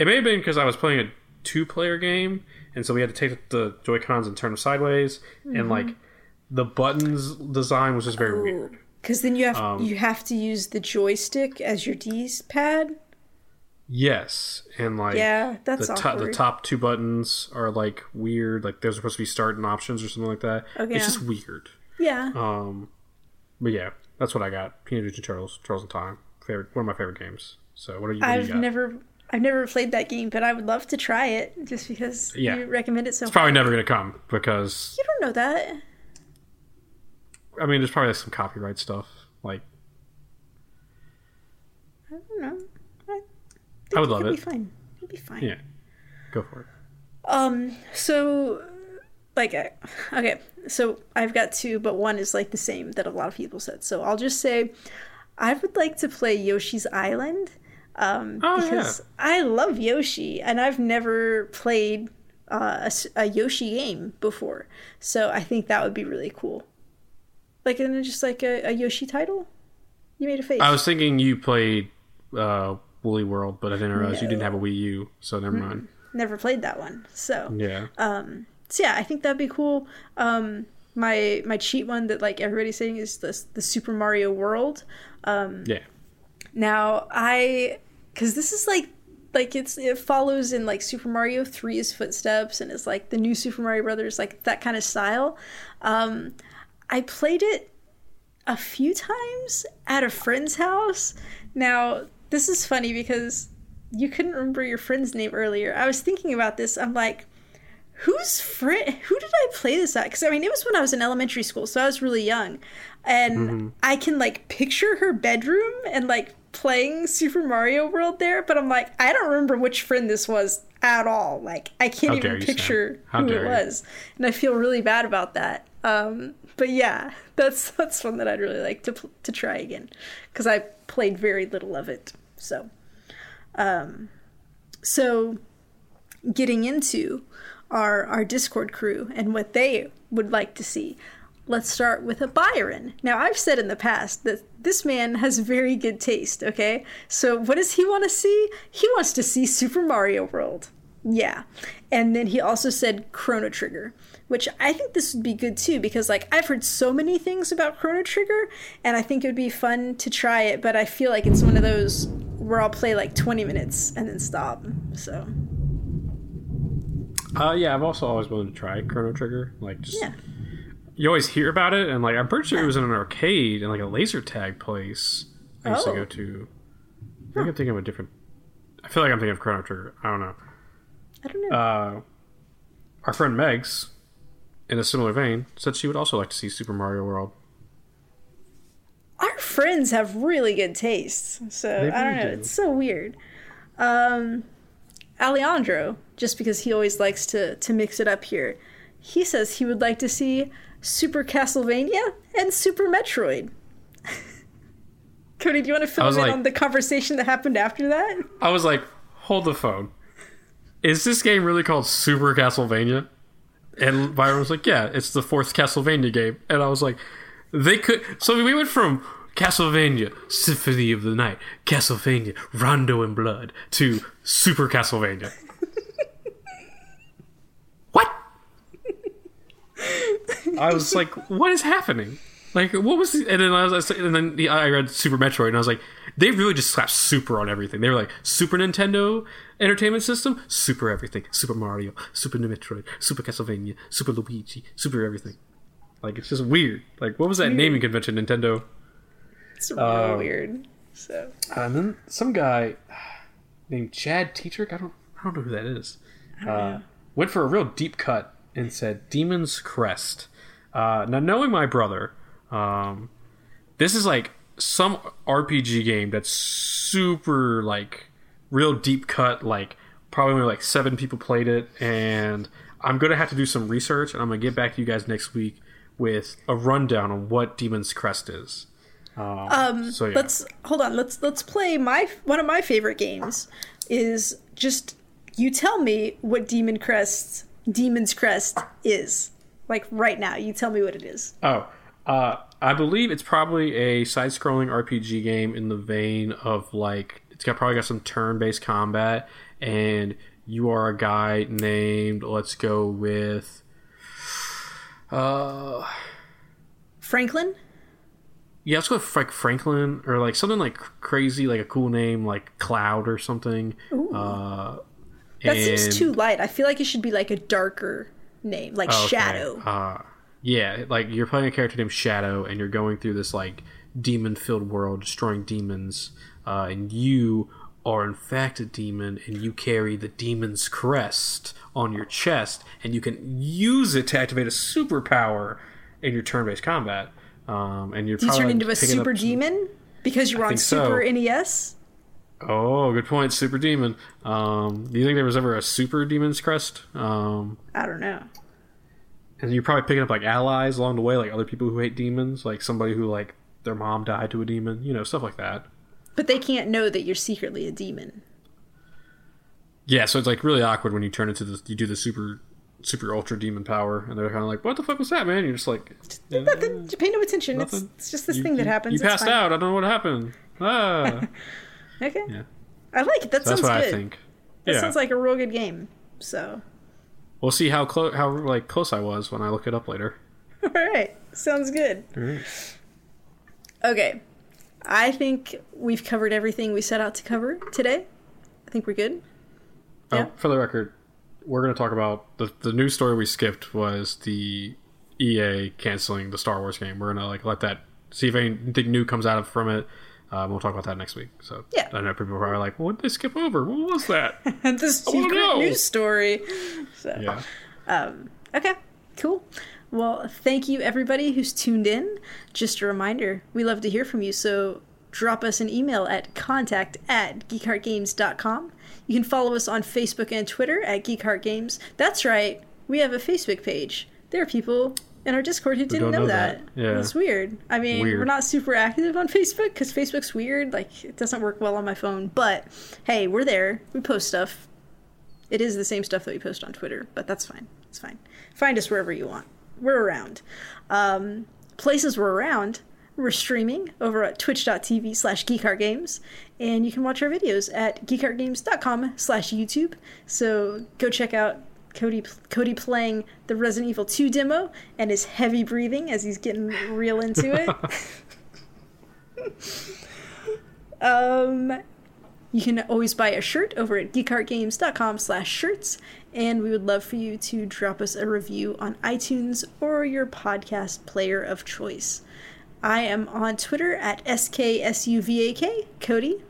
may have been because I was playing a two-player game, and so we had to take the Joy-Cons and turn them sideways, and like. The buttons design was just very weird. Because then you have to use the joystick as your D-pad? Yes. And like that's awkward. The top two buttons are like weird. Like they're supposed to be start and options or something like that. Okay. It's just weird. Yeah. But yeah, that's what I got. Teenage Mutant Ninja Turtles, Turtles in Time. One of my favorite games. So what are you doing? I've never played that game, but I would love to try it just because you recommend it so much. It's probably never going to come because... You don't know that. I mean, there's probably like some copyright stuff. Like, I don't know. I would love it. It'd be fine. Yeah, go for it. So, like, okay. So I've got two, but one is like the same that a lot of people said. So I'll just say, I would like to play Yoshi's Island. Because I love Yoshi, and I've never played a Yoshi game before. So I think that would be really cool. Like, and just like a Yoshi title? You made a face. I was thinking you played Woolly World, but I didn't realize you didn't have a Wii U, so never mind. Never played that one, so. Yeah. I think that'd be cool. My cheat one that, like, everybody's saying is the Super Mario World. Now, because this is, like it follows in like Super Mario 3's footsteps, and it's like the new Super Mario Brothers, like that kind of style. I played it a few times at a friend's house. Now, this is funny because you couldn't remember your friend's name earlier. I was thinking about this. I'm like, who did I play this at? Because, I mean, it was when I was in elementary school, so I was really young. And I can, like, picture her bedroom and, like, playing Super Mario World there. But I'm like, I don't remember which friend this was at all. Like, I can't even picture who it was. And I feel really bad about that. But yeah, that's one that I'd really like to try again, because I played very little of it. So, getting into our Discord crew and what they would like to see, let's start with a Byron. Now, I've said in the past that this man has very good taste. Okay, so what does he want to see? He wants to see Super Mario World. Yeah, and then he also said Chrono Trigger, which I think this would be good too, because like I've heard so many things about Chrono Trigger, and I think it would be fun to try it, but I feel like it's one of those where I'll play like 20 minutes and then stop, so. I've also always wanted to try Chrono Trigger, like just, you always hear about it, and like I'm pretty sure it was in an arcade and like a laser tag place I used to go to. I think I'm thinking of a different, I feel like I'm thinking of Chrono Trigger, I don't know. I don't know. Our friend Megs, in a similar vein, said she would also like to see Super Mario World. Our friends have really good tastes, so I don't know. It's so weird. Alejandro, just because he always likes to mix it up here, he says he would like to see Super Castlevania and Super Metroid. Cody, do you want to fill in on the conversation that happened after that? I was like, hold the phone. Is this game really called Super Castlevania? And Byron was like, yeah, it's the fourth Castlevania game. And I was like, they could... So we went from Castlevania, Symphony of the Night, Castlevania, Rondo in Blood, to Super Castlevania. What? I was like, what is happening? Like, what was the... And then I read Super Metroid, and I was like, they really just slapped Super on everything. They were like, Super Nintendo Entertainment System, Super everything. Super Mario, Super Metroid, Super Castlevania, Super Luigi, Super everything. Like, it's just weird. Like, what was that naming convention, Nintendo? It's real weird. So. And then some guy named Chad Teacher, I don't know who that is, went for a real deep cut and said, Demon's Crest. Now, knowing my brother... this is like some RPG game that's super like real deep cut, like probably only like 7 people played it, and I'm going to have to do some research, and I'm going to get back to you guys next week with a rundown on what Demon's Crest is. So yeah. Let's play one of my favorite games is just you tell me what Demon's Crest is. Like right now, you tell me what it is. Oh. I believe it's probably a side-scrolling RPG game in the vein of, like, it's probably got some turn-based combat, and you are a guy named, let's go with... Franklin? Yeah, let's go with Franklin, or, like, something, like, crazy, like, a cool name, like, Cloud or something. Ooh. That seems too light. I feel like it should be, like, a darker name, like Shadow. Yeah, like, you're playing a character named Shadow, and you're going through this, like, demon-filled world, destroying demons, and you are, in fact, a demon, and you carry the Demon's Crest on your chest, and you can use it to activate a superpower in your turn-based combat. And you're probably... Do you turn into a super demon? Because you were on Super NES? Oh, good point, Super Demon. Do you think there was ever a Super Demon's Crest? I don't know. And you're probably picking up, like, allies along the way, like other people who hate demons, like somebody who, like, their mom died to a demon, you know, stuff like that. But they can't know that you're secretly a demon. Yeah, so it's, like, really awkward when you turn into you do the super ultra demon power, and they're kind of like, what the fuck was that, man? You're just like... Nothing. Pay no attention. It's just this thing that happens. You passed out. I don't know what happened. Ah. Okay. Yeah. I like it. That sounds good. That's what I think. That sounds like a real good game, so... We'll see how close I was when I look it up later. All right. Sounds good. All right. Okay. I think we've covered everything we set out to cover today. I think we're good. Yeah. For the record, we're going to talk about the news story we skipped was the EA canceling the Star Wars game. We're going to let that, see if anything new comes out from it. We'll talk about that next week. So yeah. I know people are like, what did they skip over? What was that? This secret news story. So, yeah. Okay, cool. Well, thank you everybody who's tuned in. Just a reminder, we love to hear from you. So drop us an email at contact@geekheartgames.com. You can follow us on Facebook and Twitter at Geek Heart Games. That's right. We have a Facebook page. There are people... in our Discord who didn't know that. Yeah. It's weird. I mean, we're not super active on Facebook because Facebook's weird. Like, it doesn't work well on my phone. But, hey, we're there. We post stuff. It is the same stuff that we post on Twitter, but that's fine. It's fine. Find us wherever you want. We're around. Places we're around, we're streaming over at twitch.tv/geekheartgames. And you can watch our videos at geekheartgames.com/YouTube. So go check out Cody playing the Resident Evil 2 demo and his heavy breathing as he's getting real into it. You can always buy a shirt over at geekheartgames.com/shirts, and we would love for you to drop us a review on iTunes or your podcast player of choice. I am on Twitter at SKSUVAK. Cody?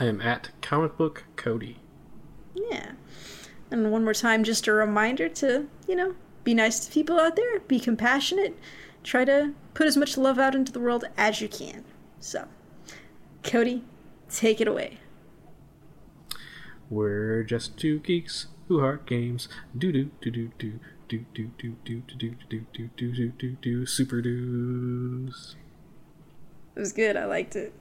I am at ComicBookCody. Yeah. And one more time, just a reminder to, be nice to people out there. Be compassionate. Try to put as much love out into the world as you can. So, Cody, take it away. We're just two geeks who heart games. Do do do do do do do do do do do do do do do super doos. It was good. I liked it.